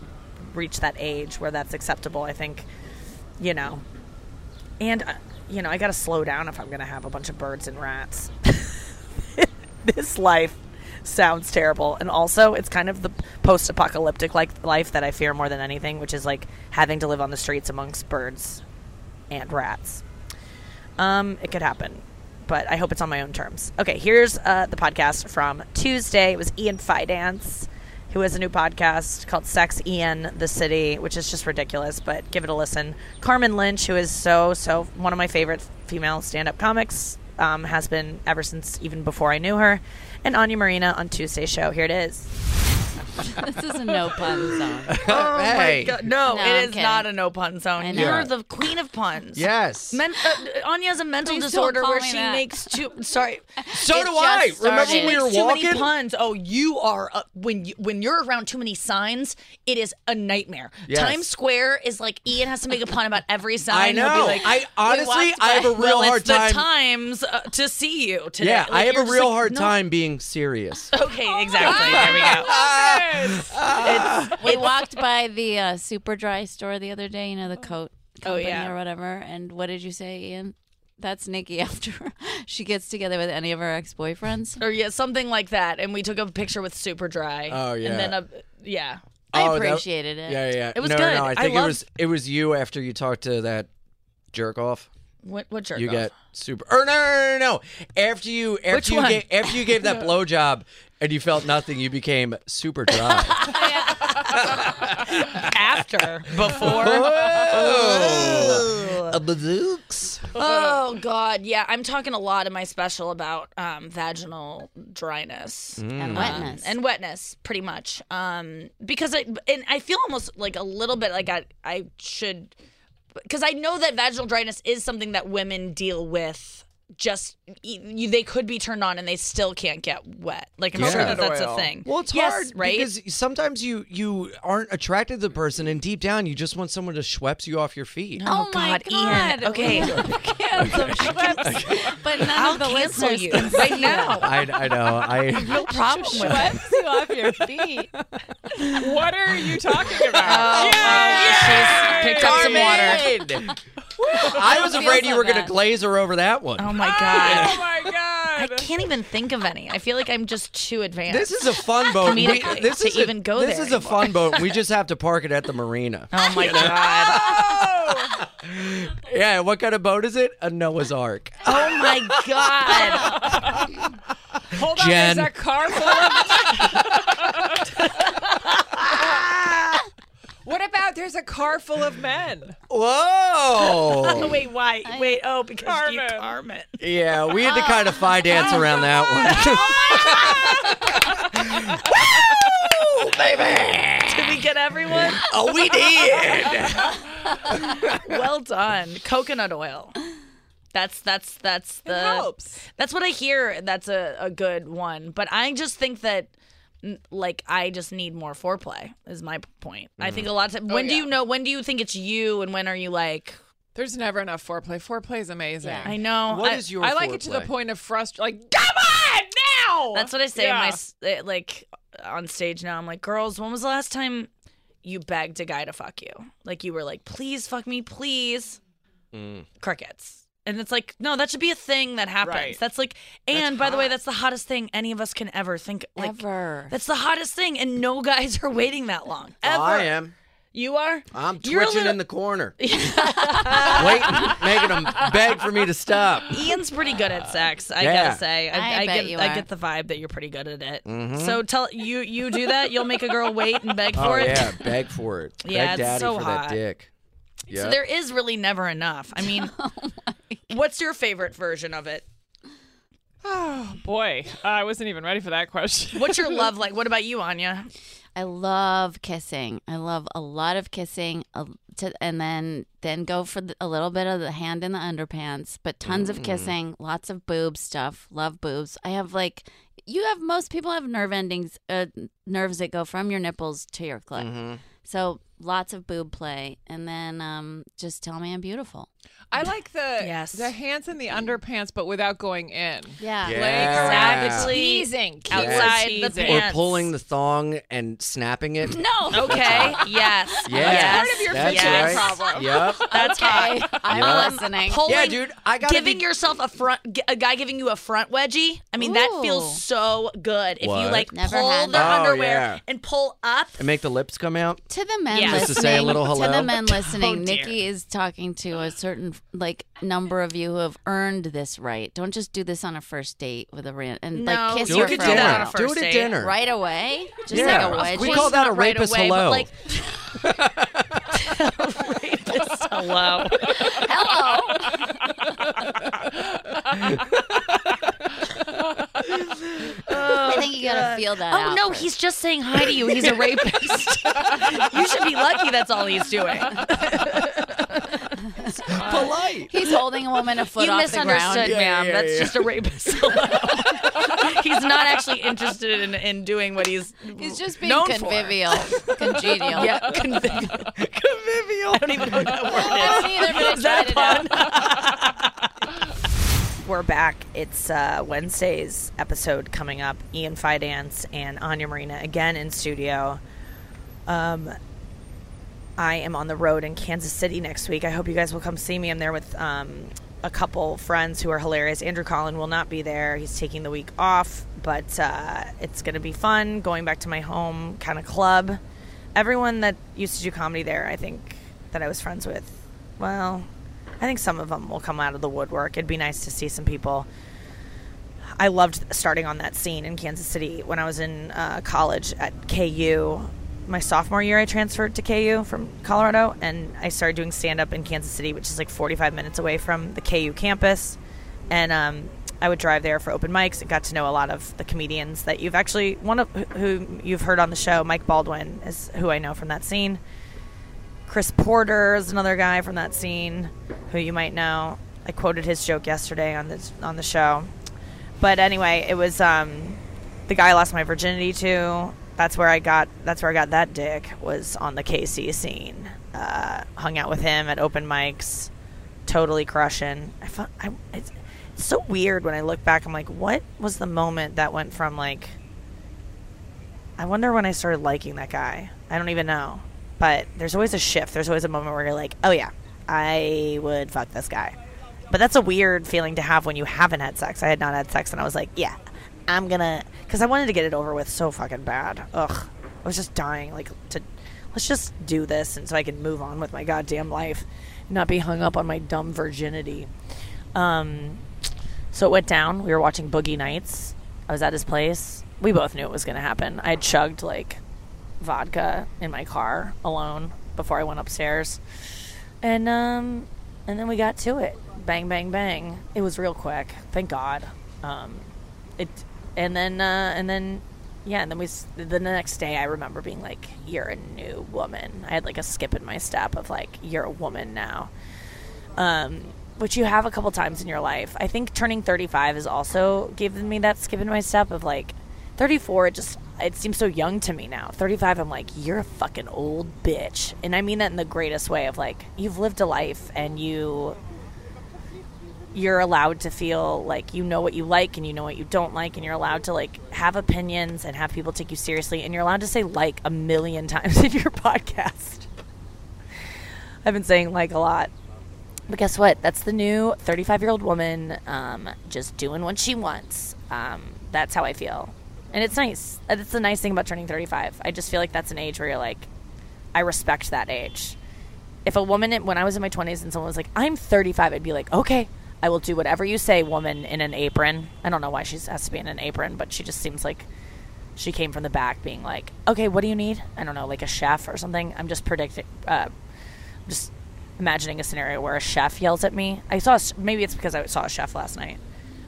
reach that age where that's acceptable. I think, you know, and, uh, you know, I got to slow down if I'm going to have a bunch of birds and rats. This life sounds terrible. And also it's kind of the post-apocalyptic like life that I fear more than anything, which is like having to live on the streets amongst birds and rats. Um, it could happen. But I hope it's on my own terms. Okay, here's uh, the podcast from Tuesday. It was Ian Fidance, who has a new podcast called Sex Ian the City, which is just ridiculous, but give it a listen. Carmen Lynch, who is so, so one of my favorite female stand-up comics, um, has been ever since even before I knew her. And Anya Marina on Tuesday's show. Here it is. This is a no pun zone. Oh hey. My God. No, no it is not a no pun zone. You're the queen of puns. Yes. Men- uh, Anya has a mental Please disorder where she that. makes too. Sorry. So it do I. Started. Remember when we were walking? Too many puns. Oh, you are uh, when you, when you're around too many signs, it is a nightmare. Yes. Times Square is like Ian has to make a pun about every sign. I know. He'll be like, I honestly, I have a real well, hard it's time. The times uh, to see you today. Yeah, like, I have a real like, hard no. time being serious. Okay, exactly. There we go. Uh, Uh, it's, we walked by the uh, Superdry store the other day, you know, the coat company oh, yeah. or whatever. And what did you say, Ian? That's Nikki after she gets together with any of her ex-boyfriends. Or yeah, something like that. And we took a picture with Superdry. Oh, yeah. And then, a, yeah. Oh, I appreciated that, it. Yeah, yeah. It was no, good. No, no, I think I loved... it, was, it was you after you talked to that jerk-off. What, what jerk-off? You off? Got super... Or no, no, no, no. After you, after Which you one? Gave, after you gave that blowjob... And you felt nothing. You became super dry. After, before. Oh. A bazooks. Oh, God. Yeah, I'm talking a lot in my special about um, vaginal dryness. Mm. And wetness. Um, and wetness, pretty much. Um, because I, and I feel almost like a little bit like I, I should, because I know that vaginal dryness is something that women deal with. Just you, they could be turned on and they still can't get wet. Like I'm yeah. sure that that's a thing. Well, it's yes, hard, right? Because sometimes you you aren't attracted to the person, and deep down you just want someone to schweppes you off your feet. Oh, oh God, God, Ian. Okay, schweppes, but none I'll of the listeners you right now. I, I know. I no problem with schweppes you off your feet. What are you talking about? Oh, yeah! Well, she's picked up some water. I was afraid you were going to glaze her over that one. Oh, my God. Oh, my God. I can't even think of any. I feel like I'm just too advanced. This is a fun boat. We, this to is even a, go this there. This is anymore. A fun boat. We just have to park it at the marina. Oh, my God. Yeah, what kind of boat is it? A Noah's Ark. Oh, my God. Hold on. Jen. Is that car full of... What about there's a car full of men? Whoa! Wait, why? Wait, oh, because Carmen. you Carmen. Yeah, we had to kind of Fidance around that one. Woo, baby! Did we get everyone? Oh, we did! Well done. Coconut oil. That's that's that's the. It helps. That's what I hear. That's a, a good one, but I just think that. Like I just need more foreplay is my point. Mm. I think a lot of times. When oh, yeah. do you know? When do you think it's you? And when are you like? There's never enough foreplay. Foreplay is amazing. Yeah. I know. What I, is your? I foreplay? Like it to the point of frustration. Like come on now. No. That's what I say yeah. my, like on stage now. I'm like, girls, when was the last time you begged a guy to fuck you? Like you were like, please fuck me, please. Mm. Crickets. And it's like, no, that should be a thing that happens. Right. That's like, and that's by hot. the way, that's the hottest thing any of us can ever think. Like, ever. That's the hottest thing, and no guys are waiting that long. Ever. I am. You are? I'm You're twitching little... in the corner. Waiting, making them beg for me to stop. Ian's pretty good at sex, I yeah. gotta say. I, I, I, bet get, you I get the vibe that you're pretty good at it. Mm-hmm. So tell you you do that, you'll make a girl wait and beg for oh, it? yeah, beg for it. Yeah, beg daddy it's so for hot. that dick. Yep. So there is really never enough. I mean, oh what's your favorite version of it? Oh, boy. Uh, I wasn't even ready for that question. What's your love like? What about you, Anya? I love kissing. I love a lot of kissing, uh, to, and then then go for the, a little bit of the hand in the underpants, but tons mm. of kissing, lots of boob stuff. Love boobs. I have like, you have, most people have nerve endings, uh, nerves that go from your nipples to your clit. Mm-hmm. So lots of boob play, and then um, just tell me I'm beautiful. I like the yes. the hands in the underpants, but without going in. Yeah, yeah. Like, exactly. Teasing outside yeah. the pants, or pulling the thong and snapping it. No, okay, yes, yes. yes. Part of your That's yes. problem. Yep. That's okay. Hot. I'm um, listening. Pulling, yeah, dude. I got giving be... yourself a front, a guy giving you a front wedgie. I mean, Ooh. that feels so good if what? you like Never pull their oh, underwear yeah. and pull up and make the lips come out to the men. Yeah. Just to say a little hello. To the men listening, oh, Nikki is talking to a certain like number of you who have earned this right. Don't just do this on a first date with a rant and no. like kiss do your friend. Do it at dinner. Do it at dinner. Right away. Just yeah. like a wedgie. We call that a rapist right away, hello. Like... rapist hello. Hello. I think you gotta feel that. Oh out no, first. He's just saying hi to you. He's a rapist. You should be lucky. That's all he's doing. Polite. He's holding a woman a foot you off the ground. You misunderstood, yeah, ma'am. Yeah, that's yeah. just a rapist. He's not actually interested in, in doing what he's. He's just being known convivial, for. congenial. Yeah, convivial. Convivial. I don't even know what that word is. Is that a pun? We're back. It's uh, Wednesday's episode coming up. Ian Fidance and Anya Marina again in studio. Um, I am on the road in Kansas City next week. I hope you guys will come see me. I'm there with um, a couple friends who are hilarious. Andrew Collin will not be there. He's taking the week off, but uh, it's going to be fun going back to my home kind of club. Everyone that used to do comedy there, I think, that I was friends with, well... I think some of them will come out of the woodwork. It'd be nice to see some people. I loved starting on that scene in Kansas City when I was in uh, college at K U. My sophomore year, I transferred to K U from Colorado, and I started doing stand-up in Kansas City, which is like forty-five minutes away from the K U campus. And um, I would drive there for open mics and got to know a lot of the comedians that you've actually, one of who you've heard on the show, Mike Baldwin is who I know from that scene. Chris Porter is another guy from that scene who you might know. I quoted his joke yesterday on this on the show. But anyway, it was um, the guy I lost my virginity to. That's where I got that's where I got that dick, was on the K C scene. Uh, hung out with him at open mics, totally crushing. I found, I, it's, it's so weird when I look back. I'm like, what was the moment that went from like, I wonder when I started liking that guy. I don't even know. But there's always a shift. There's always a moment where you're like, oh, yeah, I would fuck this guy. But that's a weird feeling to have when you haven't had sex. I had not had sex, and I was like, yeah, I'm going to – because I wanted to get it over with so fucking bad. Ugh. I was just dying, like, to let's just do this and so I can move on with my goddamn life, not be hung up on my dumb virginity. Um, so it went down. We were watching Boogie Nights. I was at his place. We both knew it was going to happen. I had chugged, like – vodka in my car alone before I went upstairs, and um and then we got to it. Bang, bang, bang. It was real quick, thank God. um it and then uh and then yeah and then we the next day I remember being like, you're a new woman. I had like a skip in my step of like, you're a woman now, um which you have a couple times in your life. I think turning thirty-five has also given me that skip in my step of like, thirty-four, it just it seems so young to me now. thirty-five, I'm like, you're a fucking old bitch. And I mean that in the greatest way of like, you've lived a life and you you're allowed to feel like you know what you like and you know what you don't like, and you're allowed to like have opinions and have people take you seriously, and you're allowed to say like a million times in your podcast. I've been saying like a lot. But guess what? That's the new thirty-five-year-old woman um, just doing what she wants. Um, that's how I feel. And it's nice. That's the nice thing about turning thirty-five. I just feel like that's an age where you're like, I respect that age. If a woman, when I was in my twenties and someone was like, I'm thirty-five, I'd be like, okay, I will do whatever you say, woman in an apron. I don't know why she has to be in an apron, but she just seems like she came from the back being like, okay, what do you need? I don't know, like a chef or something. I'm just predicting, uh, just imagining a scenario where a chef yells at me. I saw, maybe it's because I saw a chef last night.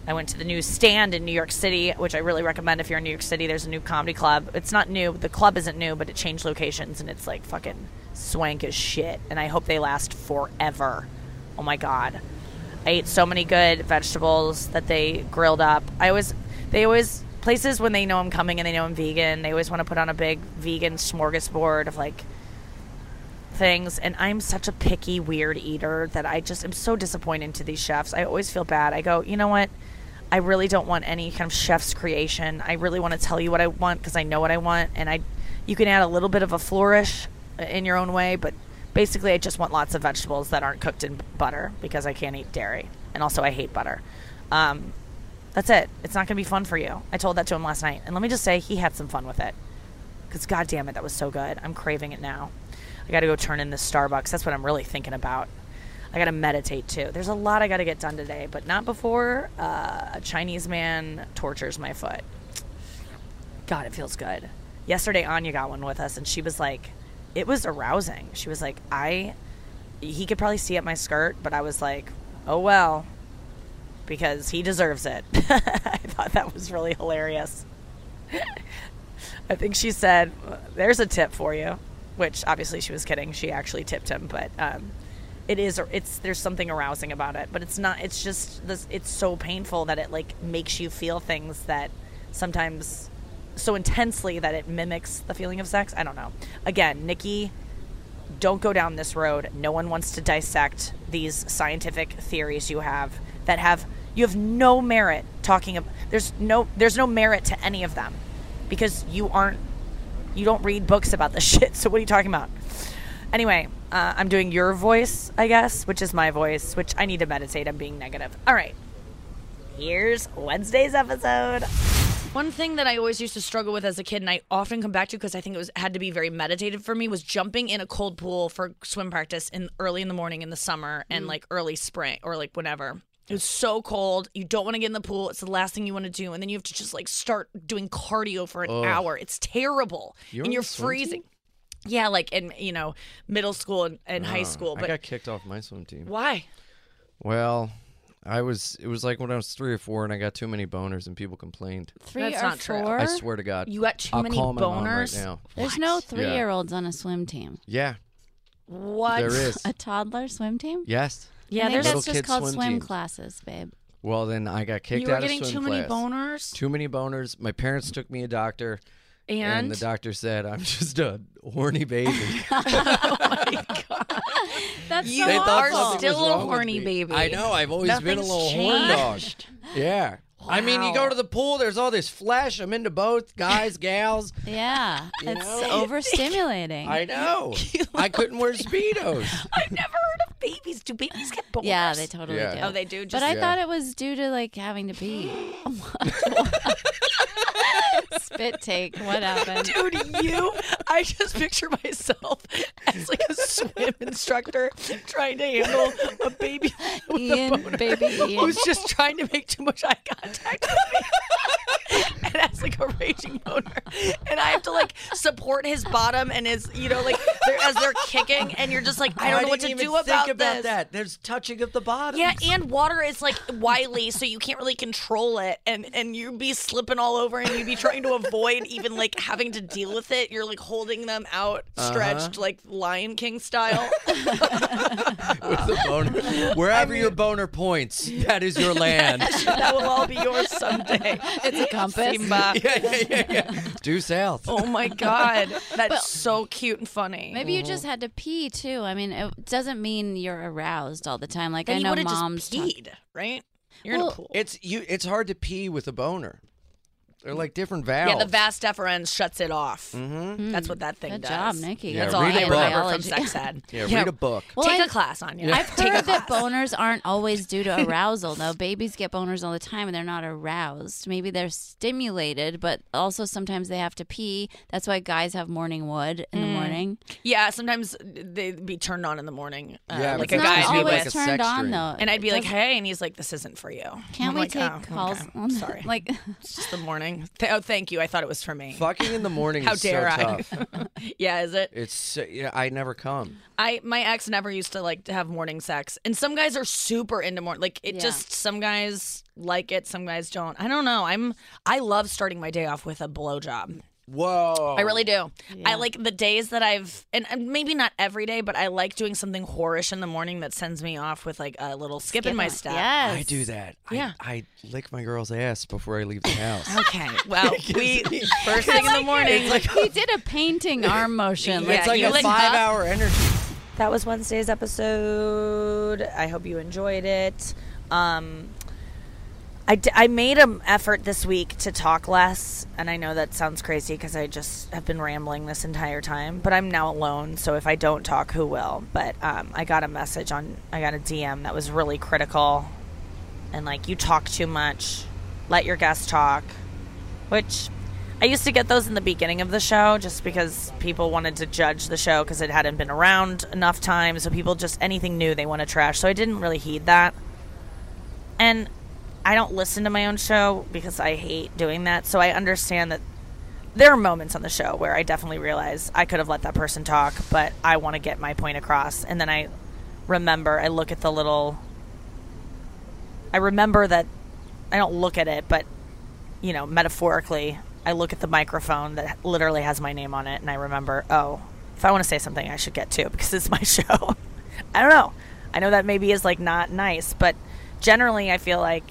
I went to the new Stand in New York City, which I really recommend if you're in New York City. There's a new comedy club. It's not new. The club isn't new, but it changed locations, and it's like fucking swank as shit. And I hope they last forever. Oh, my God. I ate so many good vegetables that they grilled up. I always, they always, places when they know I'm coming and they know I'm vegan, they always want to put on a big vegan smorgasbord of like things. And I'm such a picky, weird eater that I just am so disappointed to these chefs. I always feel bad. I go, you know what? I really don't want any kind of chef's creation. I really want to tell you what I want because I know what I want. And I, you can add a little bit of a flourish in your own way, but basically I just want lots of vegetables that aren't cooked in butter because I can't eat dairy. And also I hate butter. Um, that's it. It's not going to be fun for you. I told that to him last night. And let me just say he had some fun with it because God damn it, that was so good. I'm craving it now. I got to go turn in this Starbucks. That's what I'm really thinking about. I got to meditate too. There's a lot I got to get done today, but not before uh, a Chinese man tortures my foot. God, it feels good. Yesterday, Anya got one with us, and she was like, it was arousing. She was like, I, he could probably see up my skirt, but I was like, oh well, because he deserves it. I thought that was really hilarious. I think she said, there's a tip for you, which obviously she was kidding. She actually tipped him, but, um, It is, it's, there's something arousing about it, but it's not, it's just this, it's so painful that it like makes you feel things that sometimes so intensely that it mimics the feeling of sex. I don't know. Again, Nikki, don't go down this road. No one wants to dissect these scientific theories you have that have, you have no merit talking of, there's no, there's no merit to any of them because you aren't, you don't read books about this shit. So what are you talking about? Anyway, uh, I'm doing your voice, I guess, which is my voice, which I need to meditate. I'm being negative. All right. Here's Wednesday's episode. One thing that I always used to struggle with as a kid, and I often come back to because I think it was had to be very meditative for me, was jumping in a cold pool for swim practice in early in the morning in the summer and mm. like early spring or like whenever. It was so cold. You don't want to get in the pool. It's the last thing you want to do. And then you have to just like start doing cardio for an oh. hour. It's terrible. You're and you're freezing. Team? Yeah, like in, you know, middle school and, and oh, high school. But I got kicked off my swim team. Why? Well, I was, it was like when I was three or four and I got too many boners and people complained. Three That's or not four? True. I swear to God. You got too I'll many call boners? My mom right now. There's what? No three-year-olds yeah. on a swim team. Yeah. What? There is. A toddler swim team? Yes. Yeah, I think there's that's just called swim, swim classes, babe. Well, then I got kicked out of swim class. You were getting too class. many boners? Too many boners. My parents took me to a doctor. And? and the doctor said, I'm just a horny baby. Oh, my God. That's you so they awful. Still a horny baby. I know. I've always Nothing's been a little horn dog. Yeah. Wow. I mean, you go to the pool, there's all this flesh. I'm into both guys, gals. Yeah. You it's know? Overstimulating. I know. I couldn't wear Speedos. I've never heard of babies. Do babies get boners? Yeah, they totally yeah. do. Oh, they do? Just but I yeah. thought it was due to, like, having to pee. Spit take. What happened? Dude, you, I just picture myself as like a swim instructor trying to handle a baby with Ian, a boner baby Ian. Who's just trying to make too much eye contact with me and has like a raging boner. And I have to like support his bottom and his, you know, like they're, as they're kicking and you're just like, I don't oh, know I what to even do think about, about this. That. There's touching of the bottom. Yeah, and water is like wily, so you can't really control it. And, and you'd be slipping all over and you'd be trying to avoid even like having to deal with it. You're like holding them out stretched uh-huh. like Lion King style. With the boner. Wherever I mean, your boner points, that is your land. That will all be yours someday. It's a compass. Simba. Yeah, yeah, yeah, yeah. Due south. Oh my God. That's but so cute and funny. Maybe you just had to pee too. I mean, it doesn't mean you're aroused all the time. Like then I know moms. Just peed. Talk- right? You're well, in a pool. It's you. It's hard to pee with a boner. They're like different valves. Yeah, the vas deferens shuts it off. Mm-hmm. That's what that thing Good does. Good job, Nikki. Yeah, That's all I remember from sex ed. Yeah, yeah, read a book. Well, Take I've, a class on you. Yeah. I've heard that boners aren't always due to arousal, though. Babies get boners all the time, and they're not aroused. Maybe they're stimulated, but also sometimes they have to pee. That's why guys have morning wood in mm. the morning. Yeah, sometimes they'd be turned on in the morning. Uh, yeah, like a guy not always like a turned on, dream. though. And I'd be like, hey, and he's like, this isn't for you. Can't we like, take oh, calls? Okay. I'm sorry. Like, it's just the morning. Th- oh, thank you. I thought it was for me. Fucking in the morning How is dare so I? tough. Yeah, is it? It's uh, yeah, I never come. I my ex never used to like to have morning sex. And some guys are super into morning. Like it yeah. just some guys like it, some guys don't. I don't know. I'm I love starting my day off with a blowjob. Whoa. I really do. Yeah. I like the days that I've, and maybe not every day, but I like doing something whorish in the morning that sends me off with like a little skip, skip in my step. Yes. I do that. Yeah. I, I lick my girl's ass before I leave the house. Okay. Well, we, first thing in the morning. Like, he did a painting arm motion. It's like, yeah, like a five up. hour energy. That was Wednesday's episode. I hope you enjoyed it. Um, I, d- I made an effort this week to talk less, and I know that sounds crazy because I just have been rambling this entire time, but I'm now alone, so if I don't talk, who will? But um, I got a message on, I got a D M that was really critical, and like, you talk too much, let your guests talk, which I used to get those in the beginning of the show just because people wanted to judge the show because it hadn't been around enough time, so people just, anything new they want to trash, so I didn't really heed that. And I don't listen to my own show because I hate doing that. So I understand that there are moments on the show where I definitely realize I could have let that person talk, but I want to get my point across. And then I remember, I look at the little, I remember that I don't look at it, but you know, metaphorically, I look at the microphone that literally has my name on it. And I remember, oh, if I want to say something, I should get to it because it's my show. I don't know. I know that maybe is like not nice, but generally I feel like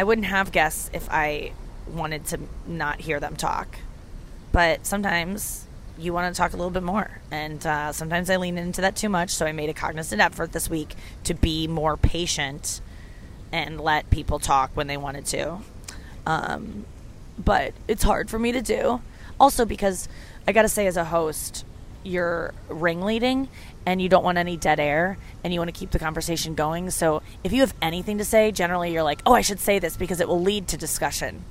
I wouldn't have guests if I wanted to not hear them talk. But sometimes you want to talk a little bit more. And uh, sometimes I lean into that too much. So I made a cognizant effort this week to be more patient and let people talk when they wanted to. Um, but it's hard for me to do. Also because I got to say, as a host, you're ringleading and you don't want any dead air and you want to keep the conversation going. So if you have anything to say, generally you're like, oh, I should say this because it will lead to discussion.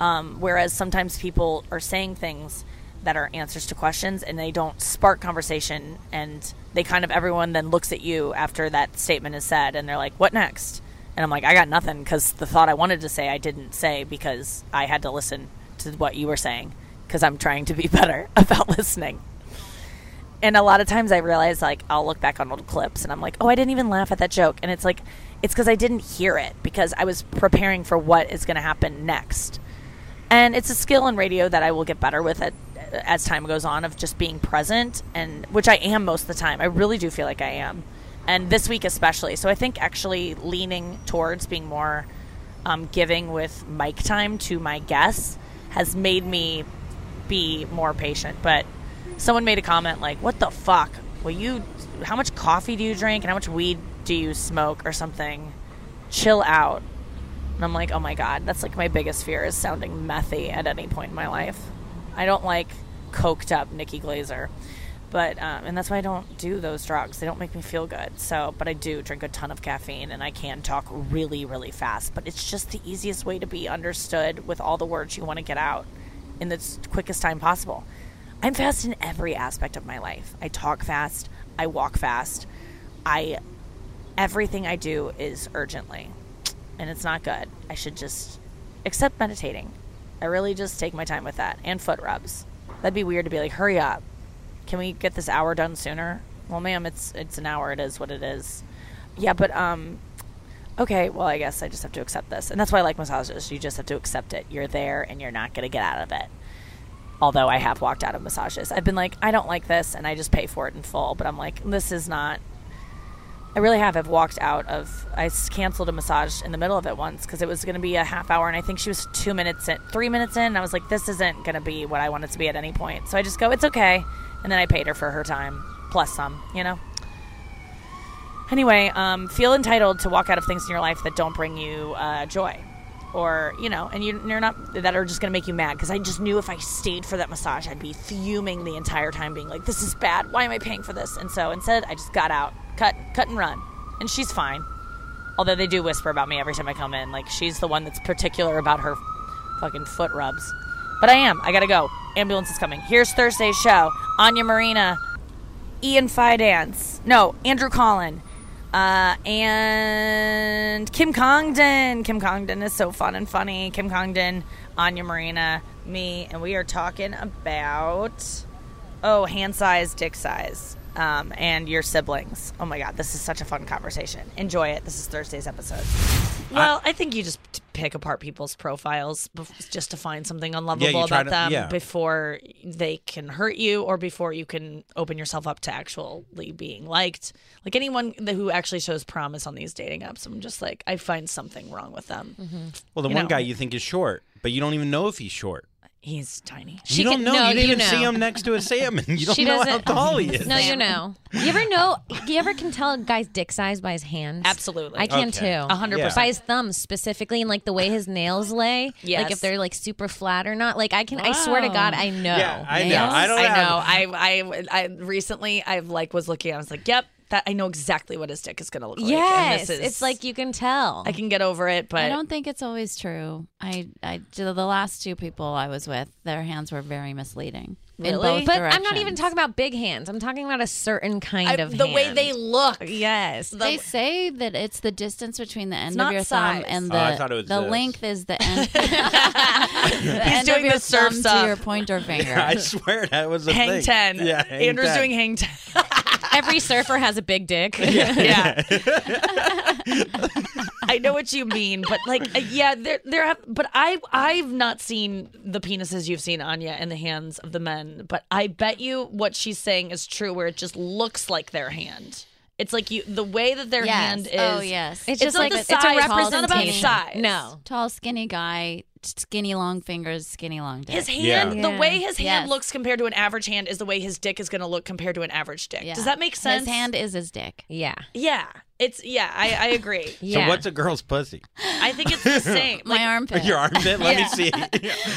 Um, whereas sometimes people are saying things that are answers to questions and they don't spark conversation, and they kind of, everyone then looks at you after that statement is said and they're like, what next? And I'm like, I got nothing because the thought I wanted to say I didn't say because I had to listen to what you were saying because I'm trying to be better about listening. And a lot of times I realize, like, I'll look back on old clips and I'm like, oh, I didn't even laugh at that joke. And it's like, it's because I didn't hear it because I was preparing for what is going to happen next. And it's a skill in radio that I will get better with it as time goes on, of just being present, and which I am most of the time. I really do feel like I am. And this week especially. So I think actually leaning towards being more um, giving with mic time to my guests has made me be more patient. But someone made a comment like, what the fuck? Well, you, how much coffee do you drink and how much weed do you smoke or something? Chill out. And I'm like, oh my God, that's like my biggest fear is sounding methy at any point in my life. I don't like coked up Nikki Glaser. But, um, and that's why I don't do those drugs. They don't make me feel good. So, but I do drink a ton of caffeine and I can talk really, really fast. But it's just the easiest way to be understood with all the words you want to get out in the quickest time possible. I'm fast in every aspect of my life. I talk fast. I walk fast. I, everything I do is urgently. And it's not good. I should just, except meditating. I really just take my time with that. And foot rubs. That'd be weird to be like, hurry up. Can we get this hour done sooner? Well, ma'am, it's it's an hour. It is what it is. Yeah, but, um, okay, well, I guess I just have to accept this. And that's why I like massages. You just have to accept it. You're there and you're not going to get out of it. Although I have walked out of massages. I've been like, I don't like this, and I just pay for it in full. But I'm like, this is not... I really have. I've walked out of... I canceled a massage in the middle of it once because it was going to be a half hour, and I think she was two minutes in, three minutes in, and I was like, this isn't going to be what I want it to be at any point. So I just go, it's okay. And then I paid her for her time, plus some, you know? Anyway, um, feel entitled to walk out of things in your life that don't bring you uh, joy. Or, you know, and you, you're not, that are just going to make you mad. Because I just knew if I stayed for that massage, I'd be fuming the entire time, being like, this is bad. Why am I paying for this? And so instead, I just got out, cut, cut and run. And she's fine. Although they do whisper about me every time I come in. Like, she's the one that's particular about her fucking foot rubs. But I am. I got to go. Ambulance is coming. Here's Thursday's show. Anya Marina. Ian Fidance. No, Andrew Collin. Uh, and Kim Congdon. Kim Congdon is so fun and funny. Kim Congdon, Anya Marina, me, and we are talking about, oh, hand size, dick size, um, and your siblings. Oh, my God. This is such a fun conversation. Enjoy it. This is Thursday's episode. Well, I, I think you just pick apart people's profiles just to find something unlovable yeah, about to, them yeah. before they can hurt you or before you can open yourself up to actually being liked. Like anyone who actually shows promise on these dating apps, I'm just like, I find something wrong with them. Mm-hmm. Well, the you one know? guy you think is short, but you don't even know if he's short. He's tiny. She you don't can, know. No, you didn't you know. see him next to a salmon. You don't she know how tall he is. No, you know. You ever know? You ever can tell a guy's dick size by his hands? Absolutely. I can okay. too. one hundred percent. Yeah. By his thumbs specifically and like the way his nails lay. Yes. Like if they're like super flat or not. Like I can, wow. I swear to God, I know. Yeah, I nails. know. I don't know. I know. I, I, I recently, I like was looking, I was like, yep. That I know exactly what his dick is going to look like. Yes, and this is, it's like you can tell. I can get over it, but I don't think it's always true. I, I the last two people I was with, their hands were very misleading. Really? But directions. I'm not even talking about big hands. I'm talking about a certain kind I, of the hand. way they look. Yes. The, they say that it's the distance between the end of your size. thumb and the oh, the this. length is the end. the He's end doing of your the surf thumb stuff. to your pointer finger. Yeah, I swear that was a hang thing. ten. Yeah, hang Andrew's ten. doing hang ten. Every surfer has a big dick. Yeah. yeah. I know what you mean, but like, yeah, there, there. Have, but I, I've not seen the penises you've seen, Anya, in the hands of the men. But I bet you what she's saying is true, where it just looks like their hand. It's like you, the way that their yes. hand is. Oh yes, it's, it's just like the size. It's a representation. It's not about size. No, tall, skinny guy. Skinny long fingers, skinny long dick. His hand, yeah. the way his hand yes. looks compared to an average hand is the way his dick is going to look compared to an average dick. Yeah. Does that make sense? His hand is his dick. Yeah. Yeah. It's yeah, I, I agree. yeah. So what's a girl's pussy? I think it's the same. Like, my armpit. Your armpit? Let yeah. me see.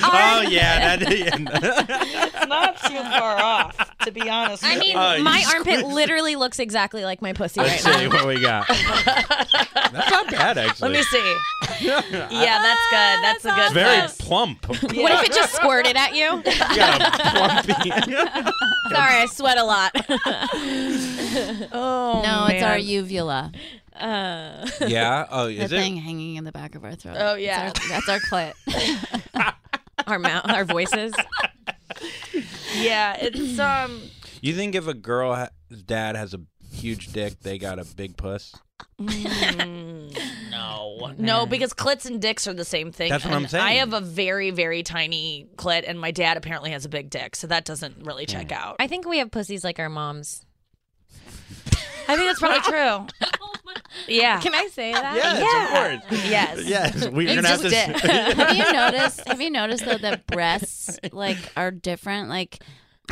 oh yeah, that it's not too far off, to be honest. I mean, uh, my armpit squeeze. literally looks exactly like my pussy Let's right now. Let's see what we got. That's not bad, actually. Let me see. yeah, that's good. That's, that's a good. Very test. plump. Yeah. What if it just squirted at you? Yeah, plumpy. Sorry, I sweat a lot. oh no, man. It's our uvula. Uh, yeah. Oh, is the it? thing hanging in the back of our throat. Oh yeah, that's our, that's our clit. our mouth, our voices. Yeah, it's um. You think if a girl's dad has a huge dick, they got a big puss? Mm, no, no, because clits and dicks are the same thing. That's what and I'm saying. I have a very, very tiny clit, and my dad apparently has a big dick, so that doesn't really check yeah. out. I think we have pussies like our moms. I think that's probably true. Yeah. Can I say that? Yes, yeah. of course. Yes. Yes. We're gonna have to. Have you noticed? Have you noticed though that breasts like are different? Like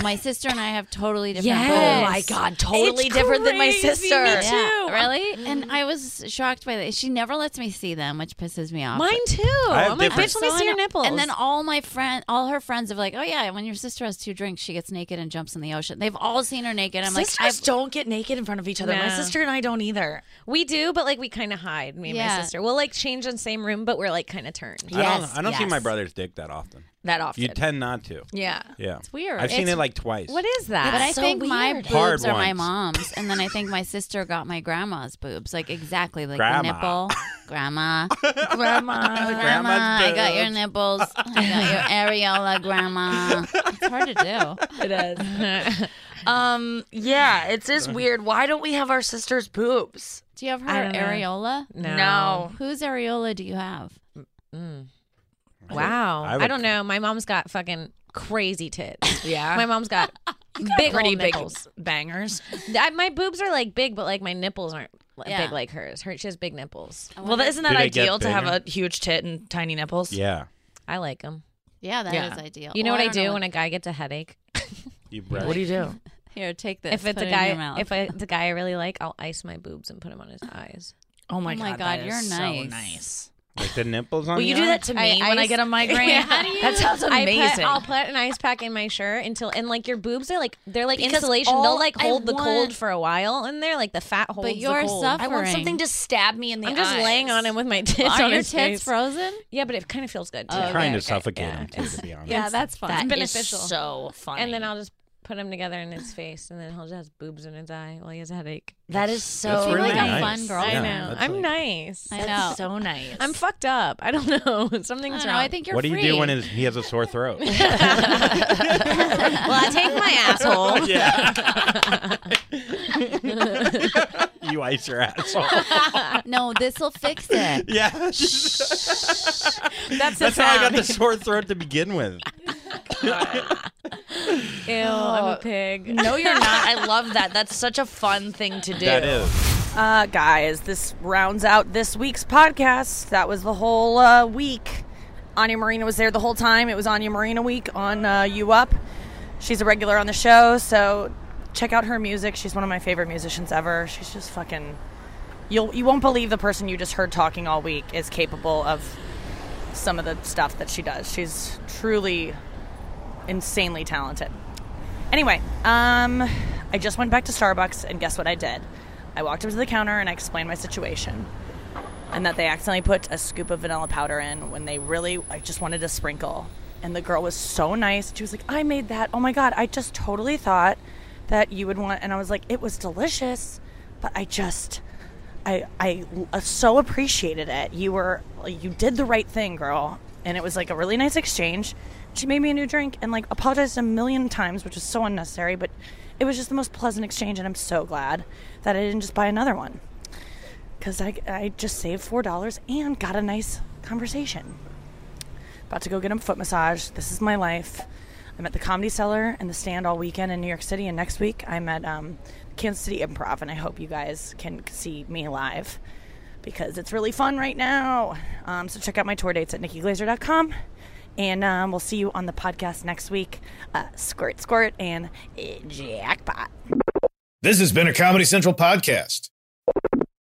my sister and I have totally different. Yes. Boobs. Oh my God, totally it's different crazy. than my sister. Me too. Yeah. Really? And I was shocked by that. She never lets me see them, which pisses me off. Mine too. I'm like, bitch, let me see your nipples. And then all my friend, all her friends are like, oh yeah, when your sister has two drinks, she gets naked and jumps in the ocean. They've all seen her naked. I'm Sisters like, Sisters don't get naked in front of each other. No. My sister and I don't either. We do, but like we kind of hide. Me and yeah. my sister, we'll like change in the same room, but we're like kind of turned. Yes. I don't, I don't yes. see my brother's dick that often. That often. You tend not to. Yeah. Yeah. It's weird. I've it's, seen it like twice. What is that? But I so think weird. my boobs Hard are ones. my mom's, and then I think my sister got my grandma's boobs. Like exactly like grandma. the nipple. Grandma. grandma. Grandma. Grandma's boobs. I got your nipples. I got your areola, grandma. It's hard to do. It is. um, yeah, it's just weird. Why don't we have our sister's boobs? Do you have her areola? No. no. Whose areola do you have? Mm. Wow. I, would, I don't know. My mom's got fucking crazy tits. Yeah. My mom's got big pretty big bangers. I, my boobs are like big, but like my nipples aren't yeah. big like hers. Her, she has big nipples. Well, isn't that ideal to have a huge tit and tiny nipples? Yeah. I like them. Yeah, that yeah. is ideal. You know well, what I, I do know. when a guy gets a headache? You breath. What do you do? Here, take this. If it's a guy, if it's a guy I really like, I'll ice my boobs and put them on his eyes. Oh my, oh my god, god that you're is nice. So nice. Like the nipples on. Will you do that to me I, when I get a migraine? Yeah. How do you? That sounds amazing. I put, I'll put an ice pack in my shirt until and like your boobs are like they're like because insulation. They'll like hold I the want... cold for a while in there. Like the fat holds but you're the cold. Suffering. I want something to stab me in the. I'm eyes. just laying on him with my tits. Are on your his tits face. Frozen? Yeah, but it kind of feels good. Too. Oh, okay, trying okay, to suffocate yeah. him too, to be honest. Yeah, that's fun. That it's beneficial. Is so funny. And then I'll just put them together in his face, and then he'll just have boobs in his eye while he has a headache. That is so that's really like nice. A fun girl. Yeah, I know. I'm like, nice. I know. That's so nice. I'm fucked up. I don't know. Something's I don't wrong. Know. I think you're what free. What do you do when he has a sore throat? Well, I take my asshole. Yeah. You ice your asshole. No, this'll fix it. Yeah. That's, that's how I got the sore throat to begin with. Ew, I'm a pig. No, you're not. I love that. That's such a fun thing to do. That is. Uh, guys, this rounds out this week's podcast. That was the whole uh, week. Anya Marina was there the whole time. It was Anya Marina week on uh, You Up. She's a regular on the show, so check out her music. She's one of my favorite musicians ever. She's just fucking... You'll, you won't believe the person you just heard talking all week is capable of some of the stuff that she does. She's truly... insanely talented. Anyway, um, I just went back to Starbucks, and guess what I did? I walked up to the counter, and I explained my situation, and that they accidentally put a scoop of vanilla powder in when they really, I just wanted a sprinkle. And the girl was so nice. She was like, I made that. Oh, my God. I just totally thought that you would want, and I was like, it was delicious, but I just, I, I so appreciated it. You were, you did the right thing, girl. And it was like a really nice exchange. She made me a new drink and like apologized a million times, which was so unnecessary, but it was just the most pleasant exchange, and I'm so glad that I didn't just buy another one, because I, I just saved four dollars and got a nice conversation. About to go get a foot massage. This is my life. I'm at the Comedy Cellar and the Stand all weekend in New York City, and next week I'm at um, Kansas City Improv, and I hope you guys can see me live because it's really fun right now. Um, so check out my tour dates at nikki glaser dot com. And um, we'll see you on the podcast next week. Uh, squirt, squirt, and uh, jackpot. This has been a Comedy Central podcast.